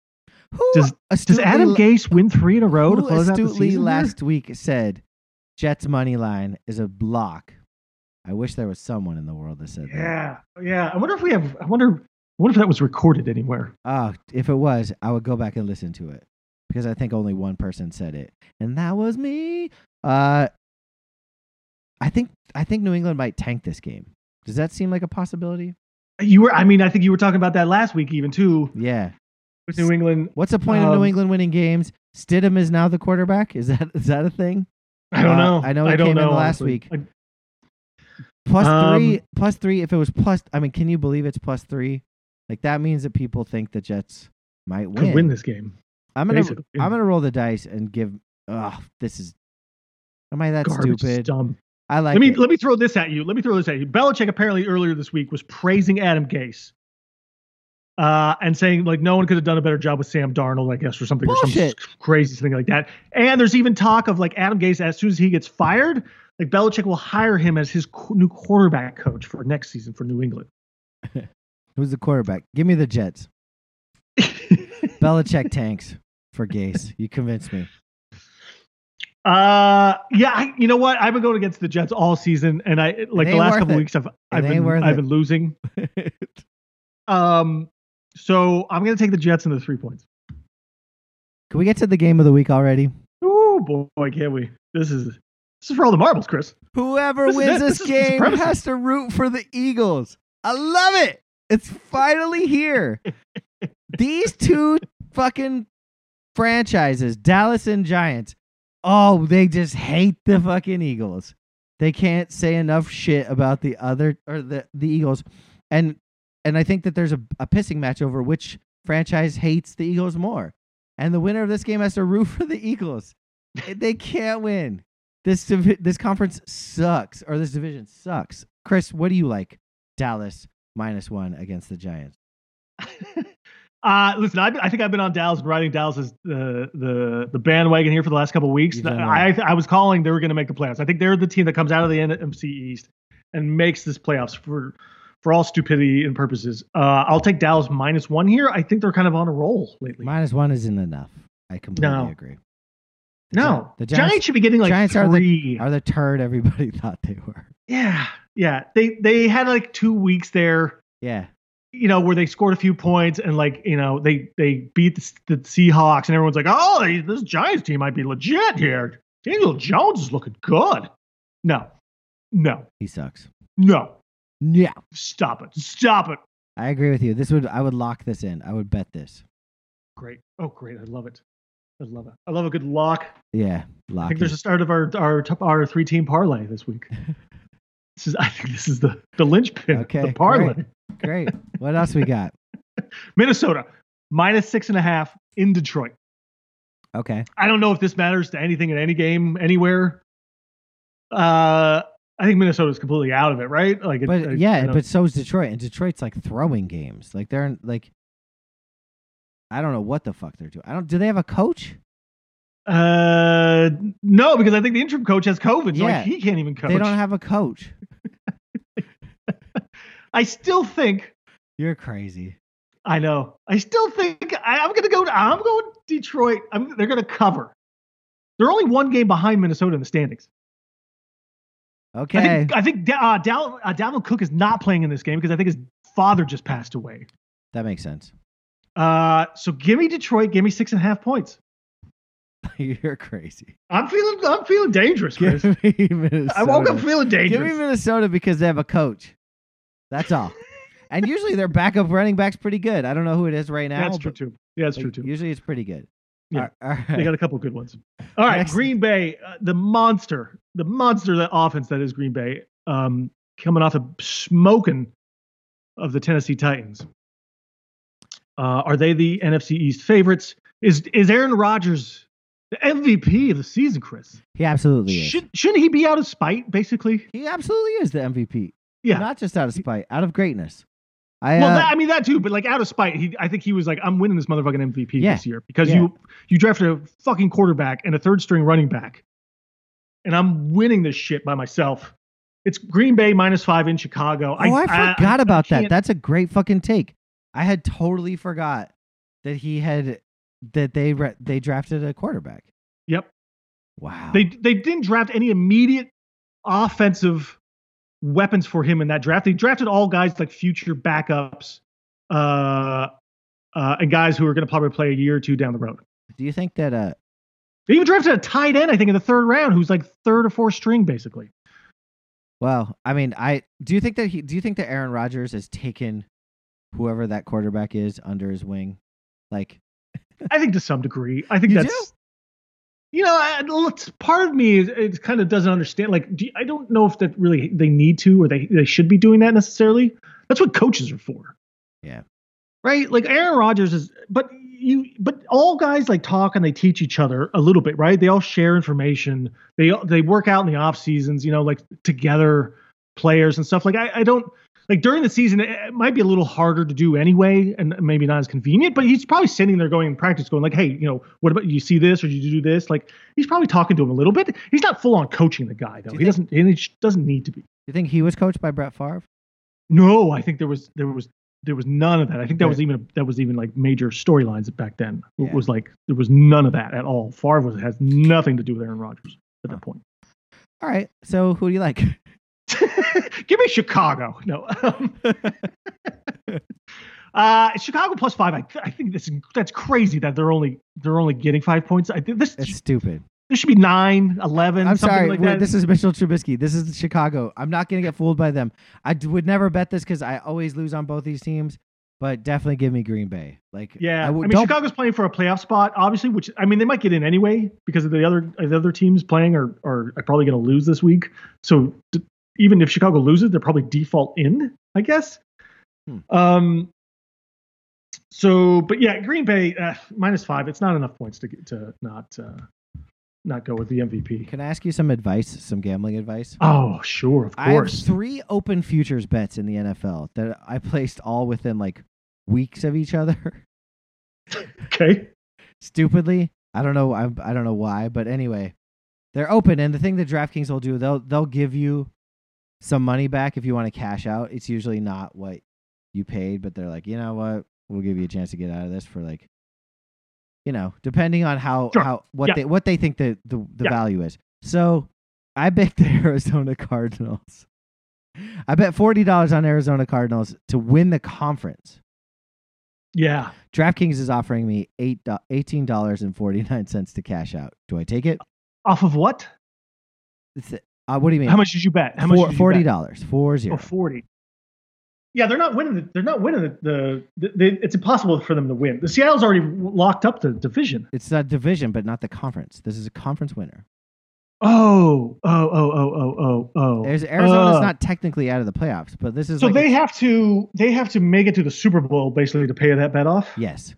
Who does does Adam Gase win three in a row to close out the season? Astutely last week said. Jets money line is a block. I wish there was someone in the world that said yeah, that. Yeah, yeah. I wonder if we have. I wonder. I wonder if that was recorded anywhere. Ah, uh, if it was, I would go back and listen to it because I think only one person said it, and that was me. Uh, I think. I think New England might tank this game. Does that seem like a possibility? You were. I mean, I think you were talking about that last week, even too. Yeah. With New England, what's the point um, of New England winning games? Stidham is now the quarterback. Is that is that a thing? I don't know. Uh, I know it I came know, in last honestly. Week. Plus um, three, plus three. If it was plus, I mean, can you believe it's plus three? Like that means that people think the Jets might win. Could win this game. I'm gonna, basically. I'm gonna roll the dice and give. Oh, this is Am I that Garbage stupid? Dumb. I like. Let me it. let me throw this at you. Let me throw this at you. Belichick apparently earlier this week was praising Adam Gase, uh, and saying like no one could have done a better job with Sam Darnold, I guess, or something, Bullshit. or some crazy thing like that. And there's even talk of like Adam Gase, as soon as he gets fired, like Belichick will hire him as his co- new quarterback coach for next season for New England. Who's the quarterback? Give me the Jets. Belichick tanks for Gase. You convinced me. Uh, yeah, I, you know what? I've been going against the Jets all season, and I like the last couple weeks I've I've been I've been losing. um, so I'm gonna take the Jets in the three points. Can we get to the game of the week already? Oh boy, can we? This is this is for all the marbles, Chris. Whoever wins this game has to root for the Eagles. I love it. It's finally here. These two fucking franchises, Dallas and Giants. Oh, they just hate the fucking Eagles. They can't say enough shit about the other or the, the Eagles. And and I think that there's a, a pissing match over which franchise hates the Eagles more. And the winner of this game has to root for the Eagles. They can't win. This this conference sucks, or this division sucks. Chris, what do you like? Dallas minus one against the Giants. Uh, listen, I've, I think I've been on Dallas, riding Dallas as the, the, the bandwagon here for the last couple of weeks. I, I was calling they were going to make the playoffs. I think they're the team that comes out of the N F C East and makes this playoffs for for all stupidity and purposes. Uh, I'll take Dallas minus one here. I think they're kind of on a roll lately. Minus one isn't enough. I completely no. agree. The no. Giants, the Giants, Giants should be getting like Giants three. Giants are, are the turd everybody thought they were. Yeah. Yeah. They They had like two weeks there. Yeah. You know, where they scored a few points and like, you know, they, they beat the, the Seahawks and everyone's like, oh, this Giants team might be legit here. Daniel Jones is looking good. No, no. He sucks. No. Yeah. Stop it. Stop it. I agree with you. This would, I would lock this in. I would bet this. Great. Oh, great. I love it. I love it. I love a good lock. Yeah. Lock I think it. There's a start of our, our, our three team parlay this week. This is, I think this is the, the linchpin, okay, the parlay. Great. Great. What else we got? Minnesota, minus six and a half in Detroit. Okay. I don't know if this matters to anything in any game, anywhere. Uh, I think Minnesota's completely out of it, right? Like, it, but, I, yeah, I but so is Detroit. And Detroit's like throwing games. Like they're like, I don't know what the fuck they're doing. I don't. Do they have a coach? Uh, no, because I think the interim coach has COVID. So yeah. Like he can't even coach. They don't have a coach. I still think you're crazy. I know. I still think I, I'm going to go. I'm going Detroit. I'm, they're going to cover. They're only one game behind Minnesota in the standings. Okay. I think, I think uh, Dal, uh, Dalvin Cook is not playing in this game because I think his father just passed away. That makes sense. Uh, so give me Detroit. Give me six and a half points. You're crazy. I'm feeling. I'm feeling dangerous, Chris. Give me Minnesota. I woke up feeling dangerous. Give me Minnesota because they have a coach. That's all. And usually their backup running back's pretty good. I don't know who it is right now. That's true, too. Yeah, that's like, true, too. Usually it's pretty good. Yeah. All right. They got a couple good ones. All right, Next. Green Bay, uh, the monster, the monster, that offense that is Green Bay, um, coming off of smoking of the Tennessee Titans. Uh, are they the N F C East favorites? Is is Aaron Rodgers the M V P of the season, Chris? He absolutely is. Should, shouldn't he be out of spite, basically? He absolutely is the M V P. Yeah, not just out of spite, out of greatness. I, well, uh, that, I mean that too, but like out of spite, he, I think he was like, "I'm winning this motherfucking M V P yeah, this year because yeah. you you drafted a fucking quarterback and a third string running back, and I'm winning this shit by myself." It's Green Bay minus five in Chicago. Oh, I, I forgot I, about I that. That's a great fucking take. I had totally forgot that he had that they they drafted a quarterback. Yep. Wow. They they didn't draft any immediate offensive weapons for him in that draft. They drafted all guys like future backups uh, uh, and guys who are going to probably play a year or two down the road. Do you think that... Uh, they even drafted a tight end, I think, in the third round, who's like third or fourth string, basically. Well, I mean, I do you think that he, do you think that Aaron Rodgers has taken whoever that quarterback is under his wing? Like, I think to some degree. I think you that's... Do? You know, part of me is, it kind of doesn't understand. Like, do you, I don't know if that really they need to or they, they should be doing that necessarily. That's what coaches are for. Yeah. Right? Like Aaron Rodgers is, but you, but all guys like talk and they teach each other a little bit, right? They all share information. They, they work out in the off seasons, you know, like together, players and stuff. Like I, I don't like during the season, it might be a little harder to do anyway, and maybe not as convenient, but he's probably sitting there going in practice going like, hey, you know, what about you see this or did you do this? Like he's probably talking to him a little bit. He's not full on coaching the guy though. He think, doesn't, and he doesn't need to be. Do you think he was coached by Brett Favre? No, I think there was, there was, there was none of that. I think that was even that was even like major storylines back then. It yeah. was like there was none of that at all. Favre was, has nothing to do with Aaron Rodgers at oh. that point. All right. So who do you like? Give me Chicago. No. uh, Chicago plus five. I, I think this that's crazy that they're only they're only getting five points. I think this that's stupid. There should be nine, eleven, I'm something sorry. like that. This is Mitchell Trubisky. This is Chicago. I'm not going to get fooled by them. I d- would never bet this because I always lose on both these teams, but definitely give me Green Bay. Like, Yeah, I, w- I mean, Chicago's playing for a playoff spot, obviously, which, I mean, they might get in anyway because of the other the other teams playing are, are, are probably going to lose this week. So d- even if Chicago loses, they're probably default in, I guess. Hmm. Um. So, but yeah, Green Bay, uh, minus five. It's not enough points to get to not... Uh, Not go with the M V P. Can I ask you some advice, some gambling advice? Oh, sure, of course. I have three open futures bets in the N F L that I placed all within like weeks of each other. Okay. Stupidly, I don't know. I I don't know why, but anyway, they're open. And the thing that DraftKings will do, they'll they'll give you some money back if you want to cash out. It's usually not what you paid, but they're like, you know what, we'll give you a chance to get out of this for like. You know, depending on how, sure. how what yeah. they what they think the, the, the yeah. value is. So I bet the Arizona Cardinals. I bet forty dollars on Arizona Cardinals to win the conference. Yeah. DraftKings is offering me eight eighteen dollars and forty-nine cents to cash out. Do I take it? Off of what? Uh, what do you mean? How much did you bet? How much Four, did you forty dollars, bet? forty dollars. Oh, forty. Yeah, they're not winning. The, they're not winning the. the, the they, it's impossible for them to win. The Seattle's already locked up the division. It's not division, but not the conference. This is a conference winner. Oh, oh, oh, oh, oh, oh, oh. Arizona's uh, not technically out of the playoffs, but this is. So like they a, have to. They have to make it to the Super Bowl basically to pay that bet off. Yes.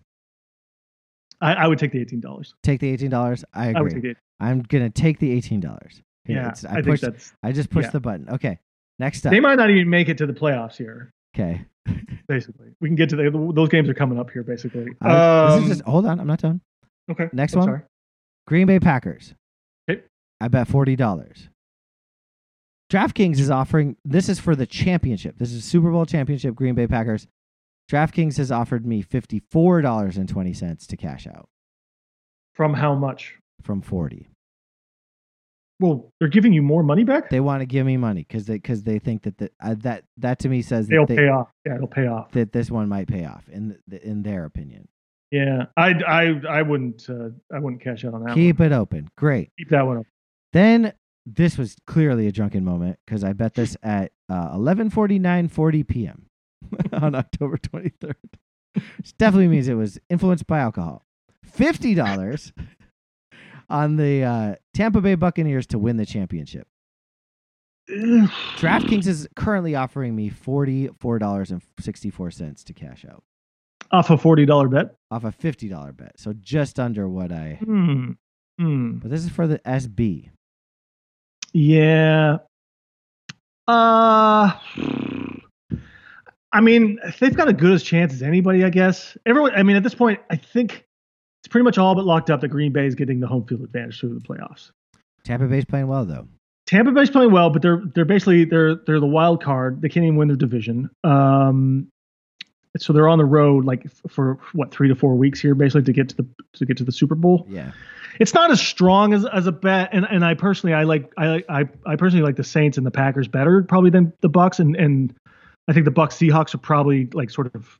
I, I would take the eighteen dollars. Take the eighteen dollars. I agree. I would take it. I'm gonna take the eighteen dollars. Yeah, it's, I, I pushed, think that's. I just pushed yeah. the button. Okay, next up. They might not even make it to the playoffs here. Okay. Basically, we can get to the, those games are coming up here. Basically, uh, um, this is just, hold on, I'm not done. Okay. Next I'm one, sorry. Green Bay Packers. Okay. I bet forty dollars. DraftKings is offering. This is for the championship. This is Super Bowl championship. Green Bay Packers. DraftKings has offered me fifty-four dollars and twenty cents to cash out. From how much? From forty. Well, they're giving you more money back? They want to give me money because they because they think that the, uh, that that to me says it'll pay off. Yeah, it'll pay off. That this one might pay off in the, in their opinion. Yeah, I I I wouldn't uh, I wouldn't cash out on that. Keep one. It open. Great. Keep that one open. Then this was clearly a drunken moment because I bet this at uh, eleven forty-nine forty p.m. on October twenty-third. Which definitely means it was influenced by alcohol. Fifty dollars. On the uh, Tampa Bay Buccaneers to win the championship. DraftKings is currently offering me forty-four dollars and sixty-four cents to cash out. Off a forty dollars bet? Off a fifty dollars bet. So just under what I... Mm. Mm. But this is for the S B. Yeah. Uh... I mean, they've got as good a chance as anybody, I guess. Everyone. I mean, at this point, I think... It's pretty much all but locked up that Green Bay is getting the home field advantage through the playoffs. Tampa Bay's playing well though. Tampa Bay's playing well, but they're they're basically they're they're the wild card. They can't even win their division. Um, so they're on the road like for what three to four weeks here basically to get to the to get to the Super Bowl. Yeah. It's not as strong as, as a bet, and, and I personally I like I I I personally like the Saints and the Packers better probably than the Bucks, and and I think the Bucks Seahawks are probably like sort of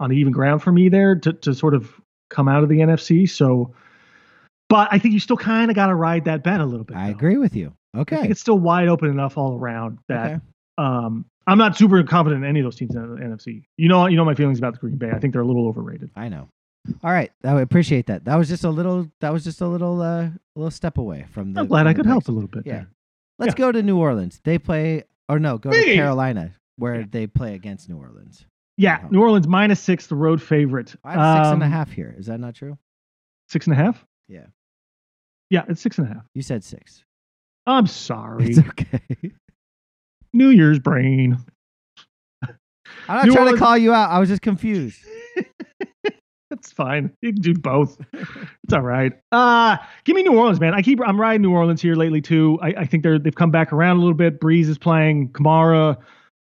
on even ground for me there to to sort of come out of the N F C. So, but I think you still kind of got to ride that bet a little bit. I though. agree with you. Okay. I think it's still wide open enough all around that okay. um, I'm not super confident in any of those teams in the N F C. You know, you know, my feelings about the Green Bay. I think they're a little overrated. I know. All right. I appreciate that. That was just a little, that was just a little, uh, little step away from the, I'm glad I could help a little bit. Yeah. There. Let's yeah. go to New Orleans. They play, or no, go hey. to Carolina where yeah. they play against New Orleans. Yeah, uh-huh. New Orleans minus six, the road favorite. I have um, six and a half here. Is that not true? Six and a half? Yeah. Yeah, it's six and a half. You said six. I'm sorry. It's okay. New Year's brain. I'm not New trying Orleans... to call you out. I was just confused. It's fine. You can do both. It's all right. Uh, give me New Orleans, man. I keep I'm riding New Orleans here lately too. I, I think they're they've come back around a little bit. Breeze is playing Kamara,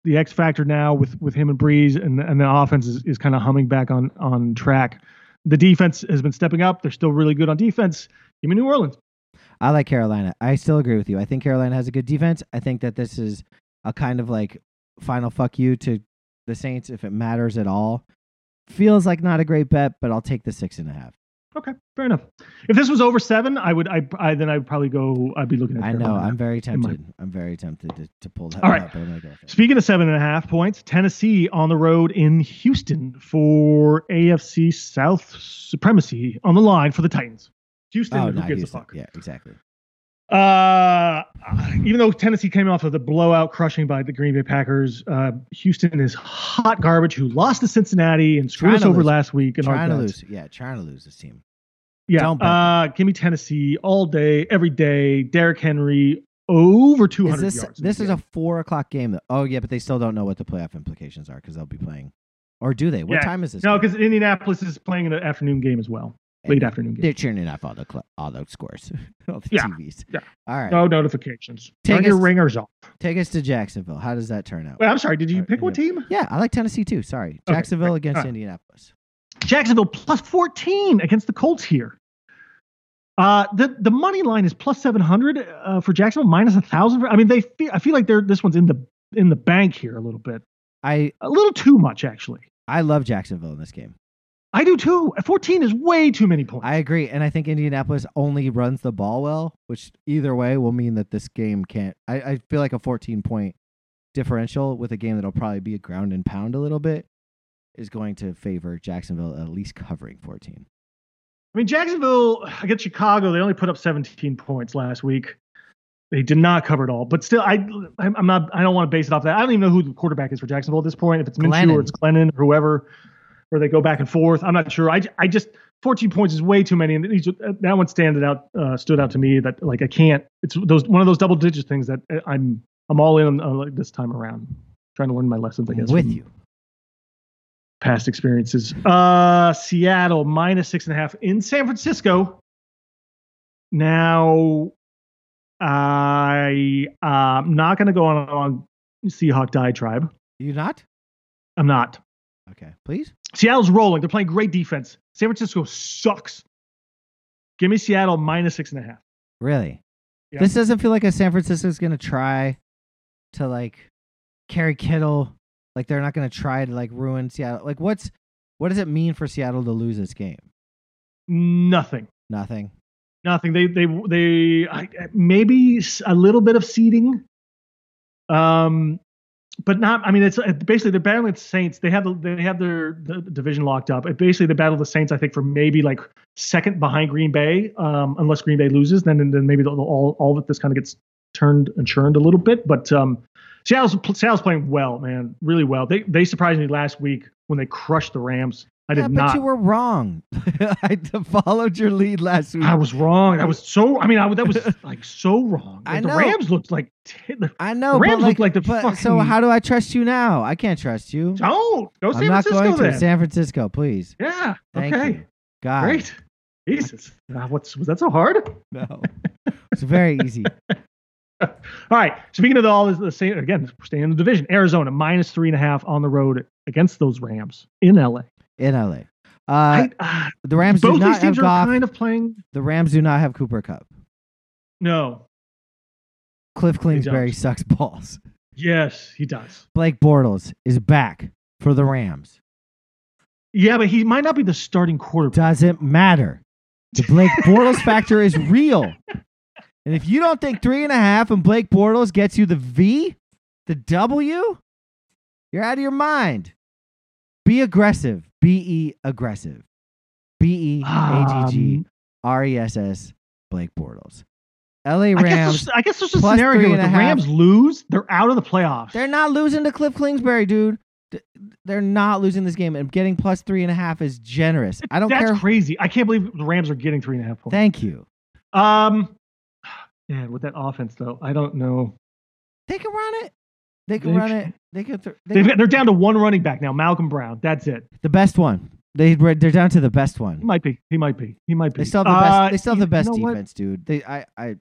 the X Factor now with with him and Breeze, and and the offense is, is kind of humming back on on track. The defense has been stepping up. They're still really good on defense. Give me New Orleans. I like Carolina. I still agree with you. I think Carolina has a good defense. I think that this is a kind of like final fuck you to the Saints if it matters at all. Feels like not a great bet, but I'll take the six and a half. Okay, fair enough. If this was over seven, I would. I, I then I'd probably go. I'd be looking at. I know. I'm very tempted. I'm very tempted to, to pull that. All right. Up. Speaking of seven and a half points, Tennessee on the road in Houston for A F C South supremacy on the line for the Titans. Houston, oh, who gives Houston. a fuck? Yeah, exactly. Uh, even though Tennessee came off of the blowout crushing by the Green Bay Packers, uh, Houston is hot garbage who lost to Cincinnati and screwed us over last week. And trying to lose. Yeah, trying to lose this team. Yeah. Don't uh, give me Tennessee all day, every day. Derrick Henry over two hundred is this, yards. This is game. a four o'clock game. Though. Oh, yeah, but they still don't know what the playoff implications are because they'll be playing. Or do they? What yeah. time is this? No, because Indianapolis is playing an afternoon game as well. And late afternoon game. They're churning up all the cl- all those scores, all the yeah, T Vs. Yeah. All right. No notifications. Take turn us, your ringers off. Take us to Jacksonville. How does that turn out? Wait, I'm sorry. Did you all pick right, what team? Yeah, I like Tennessee too. Sorry. Okay, Jacksonville right. against right. Indianapolis. Jacksonville plus fourteen against the Colts here. Uh, the the money line is plus seven hundred uh, for Jacksonville, minus one thousand. I mean, they feel, I feel like they're this one's in the in the bank here a little bit. I a little too much actually. I love Jacksonville in this game. I do too. fourteen is way too many points. I agree. And I think Indianapolis only runs the ball well, which either way will mean that this game can't. I, I feel like a fourteen-point differential with a game that'll probably be a ground and pound a little bit is going to favor Jacksonville at least covering fourteen. I mean, Jacksonville against Chicago, they only put up seventeen points last week. They did not cover it all, but still, I, I'm not. I don't want to base it off that. I don't even know who the quarterback is for Jacksonville at this point. If it's Minshew or it's Glennon or whoever. Or they go back and forth. I'm not sure. I, I just fourteen points is way too many, and these, that one standed out, uh, stood out to me that like I can't. It's those one of those double digit things that I'm I'm all in uh, like this time around. I'm trying to learn my lessons, I guess. With you, past experiences. Uh, Seattle minus six and a half in San Francisco. Now, I uh, I'm not going to go on a long Seahawk diatribe. You not? I'm not. Okay, please. Seattle's rolling. They're playing great defense. San Francisco sucks. Give me Seattle minus six and a half. Really? Yeah. This doesn't feel like a San Francisco's going to try to like carry Kittle. Like they're not going to try to like ruin Seattle. Like what's what does it mean for Seattle to lose this game? Nothing. Nothing. Nothing. They they they I, maybe a little bit of seeding. Um. But not, I mean, it's basically they're battling the Saints. They have they have their the division locked up. It basically, they battle the Saints, I think, for maybe like second behind Green Bay, um, unless Green Bay loses. Then then maybe they'll, they'll all all of this kind of gets turned and churned a little bit. But um, Seattle's, Seattle's playing well, man, really well. They they surprised me last week when they crushed the Rams. I did yeah, but not. You were wrong. I followed your lead last week. I was wrong. I was so. I mean, I that was like so wrong. Like, I know. The Rams looked like. T- the, I know. The Rams looked like, like the but, fucking. So how do I trust you now? I can't trust you. Don't go. I'm San not Francisco, going to then. San Francisco, please. Yeah. Thank okay. You. God. Great. Jesus. Uh, what's was that so hard? No. It's very easy. All right. Speaking of all, is the same again. Staying in the division, Arizona minus three and a half on the road against those Rams in L A. In L A, uh, I, uh, the Rams do not have Goff. Kind of playing... The Rams do not have Cooper Kupp. No. Cliff Kingsbury sucks balls. Yes, he does. Blake Bortles is back for the Rams. Yeah, but he might not be the starting quarterback. Doesn't matter. The Blake Bortles factor is real. And if you don't think three and a half and Blake Bortles gets you the V, the W, you're out of your mind. Be aggressive. B E aggressive. B E A G G R E S S Blake Bortles. L A Rams. I guess, I guess there's a scenario where the Rams lose. They're out of the playoffs. They're not losing to Cliff Kingsbury, dude. They're not losing this game, and getting plus three and a half is generous. I don't That's care. That's crazy. I can't believe the Rams are getting three and a half points. Thank you. Um, man, with that offense though, I don't know. They can run it. They can they run it. They can. Th- they can. They're down to one running back now, Malcolm Brown. That's it. The best one. They they're down to the best one. He might be. He might be. He might be. They still have the best. Uh, they still have the best you know defense, what? dude. They. I. I.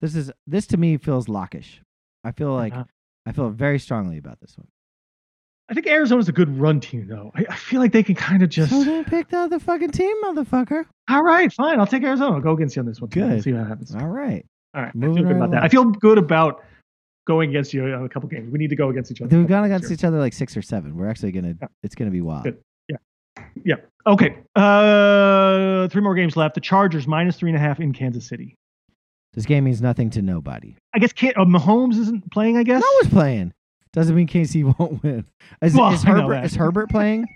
This is this to me feels lockish. I feel like uh-huh. I feel very strongly about this one. I think Arizona's a good run team, though. I, I feel like they can kind of just... So they picked out the fucking team, motherfucker. All right, fine. I'll take Arizona. I'll go against you on this one. Good. We'll see what happens. All right. All right. Moving I feel good right about along. that. I feel good about going against you on a couple games. We need to go against each other. We've gone against each other like six or seven. We're actually going to... Yeah. It's going to be wild. Good. Yeah. Yeah. Okay. Uh, three more games left. The Chargers minus three and a half in Kansas City. This game means nothing to nobody. I guess can't, uh, Mahomes isn't playing, I guess? No one's playing. Doesn't mean K C won't win. Is, well, is, Herbert, is Herbert playing?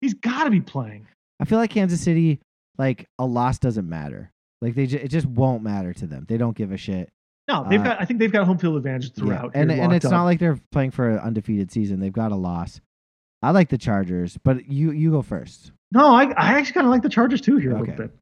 He's got to be playing. I feel like Kansas City, like a loss doesn't matter. Like they, ju- it just won't matter to them. They don't give a shit. No, they've uh, got. I think they've got home field advantage throughout. Yeah. And and it's up. Not like they're playing for an undefeated season. They've got a loss. I like the Chargers, but you you go first. No, I I actually kind of like the Chargers too here a okay. little bit.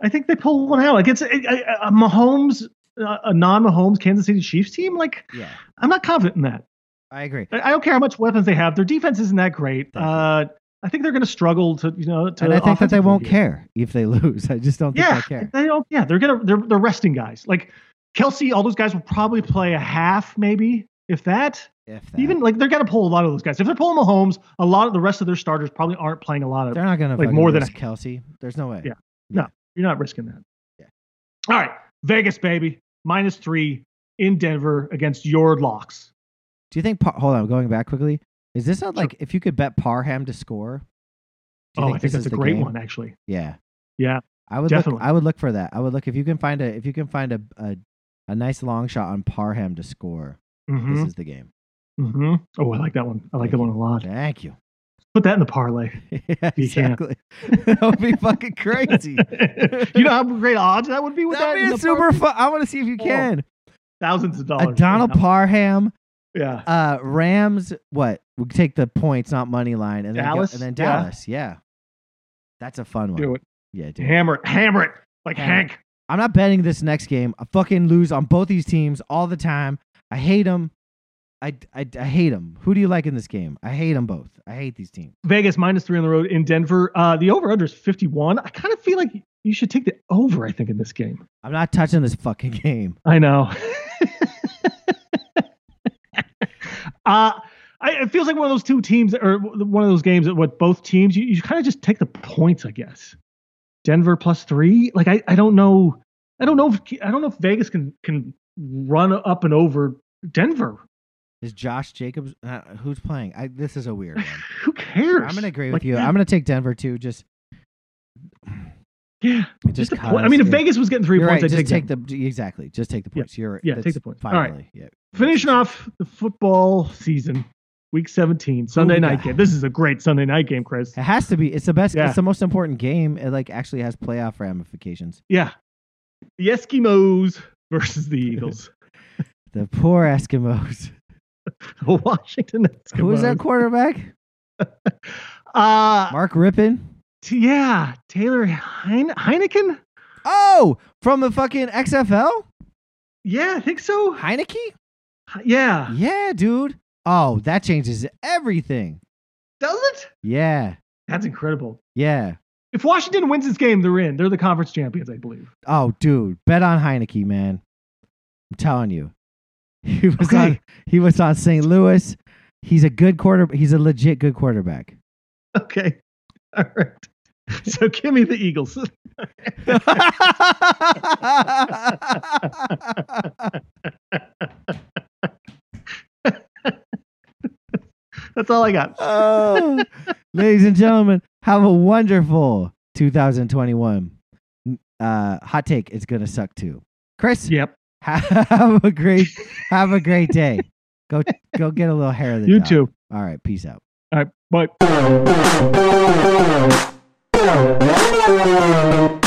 I think they pull one out. Like it's a, a, a Mahomes. A non-Mahomes Kansas City Chiefs team, like yeah. I'm not confident in that. I agree. I don't care how much weapons they have. Their defense isn't that great. Uh, I think they're going to struggle to, you know, to. And I think that they won't care if they lose. I just don't think yeah, they care. They don't. Yeah, they're gonna. They're they're resting guys like Kelsey. All those guys will probably play a half, maybe if that. If that. Even like they're going to pull a lot of those guys. If they're pulling Mahomes, a lot of the rest of their starters probably aren't playing a lot of. They're not going to like more than a Kelsey. There's no way. Yeah. yeah. No, you're not risking that. Yeah. All right, Vegas, baby. Minus three in Denver against your locks. Do you think, hold on, going back quickly. Is this not like, sure. if you could bet Parham to score? Oh, think I think that's a great game? one, actually. Yeah. Yeah. I would definitely. Look, I would look for that. I would look, if you can find a, if you can find a, a, a nice long shot on Parham to score, mm-hmm. this is the game. Mm-hmm. Oh, I like that one. I like Thank that you. one a lot. Thank you. Put that in the parlay. Yeah, exactly. That would be fucking crazy. You know how great odds that would be with That'd that? That'd be super fun. I want to see if you can. Oh, thousands of dollars. A Donald right Parham. Yeah. Uh, Rams, what? We take the points, not money line. And Dallas? Then, go, and then Dallas, yeah. yeah. That's a fun one. Do it. Yeah, do Hammer it. it. Hammer it. Like Hammer. Hank. I'm not betting this next game. I fucking lose on both these teams all the time. I hate them. I, I, I hate them. Who do you like in this game? I hate them both. I hate these teams. Vegas minus three on the road in Denver. Uh, the over-under is fifty-one. I kind of feel like you should take the over, I think, in this game. I'm not touching this fucking game. I know. uh, I, it feels like one of those two teams or one of those games that what both teams, you, you kind of just take the points, I guess. Denver plus three. Like, I, I don't know. I don't know. If, I don't know if Vegas can, can run up and over Denver. Is Josh Jacobs uh, who's playing? I, this is a weird one. Who cares? I'm gonna agree with like, you. I'm gonna take Denver too. Just yeah, just, just point. I mean, if it, Vegas was getting three points, right, I'd just take, take the exactly. Just take the points. Yeah, you're yeah. Take the points. Finally, all right. Yeah. Finishing off the football season, week seventeen, Sunday Ooh, night yeah. game. This is a great Sunday night game, Chris. It has to be. It's the best. Yeah. It's the most important game. It like actually has playoff ramifications. Yeah, the Eskimos versus the Eagles. The poor Eskimos. Washington. Who was that quarterback? uh, Mark Rippon. T- yeah, Taylor Heine- Heineken. Oh, from the fucking X F L. Yeah, I think so. Heineke. Yeah. Yeah, dude. Oh, that changes everything. Does it? Yeah. That's incredible. Yeah. If Washington wins this game, they're in. They're the conference champions, I believe. Oh, dude, bet on Heineke, man. I'm telling you. He was okay. on. He was on Saint Louis. He's a good quarter. He's a legit good quarterback. Okay, all right. So give me the Eagles. That's all I got. Oh, ladies and gentlemen, have a wonderful two thousand twenty-one. Uh, hot take. It's gonna suck too, Chris. Yep. Have a great, have a great day. Go, go get a little hair of the You dog. Too. All right. Peace out. All right. Bye.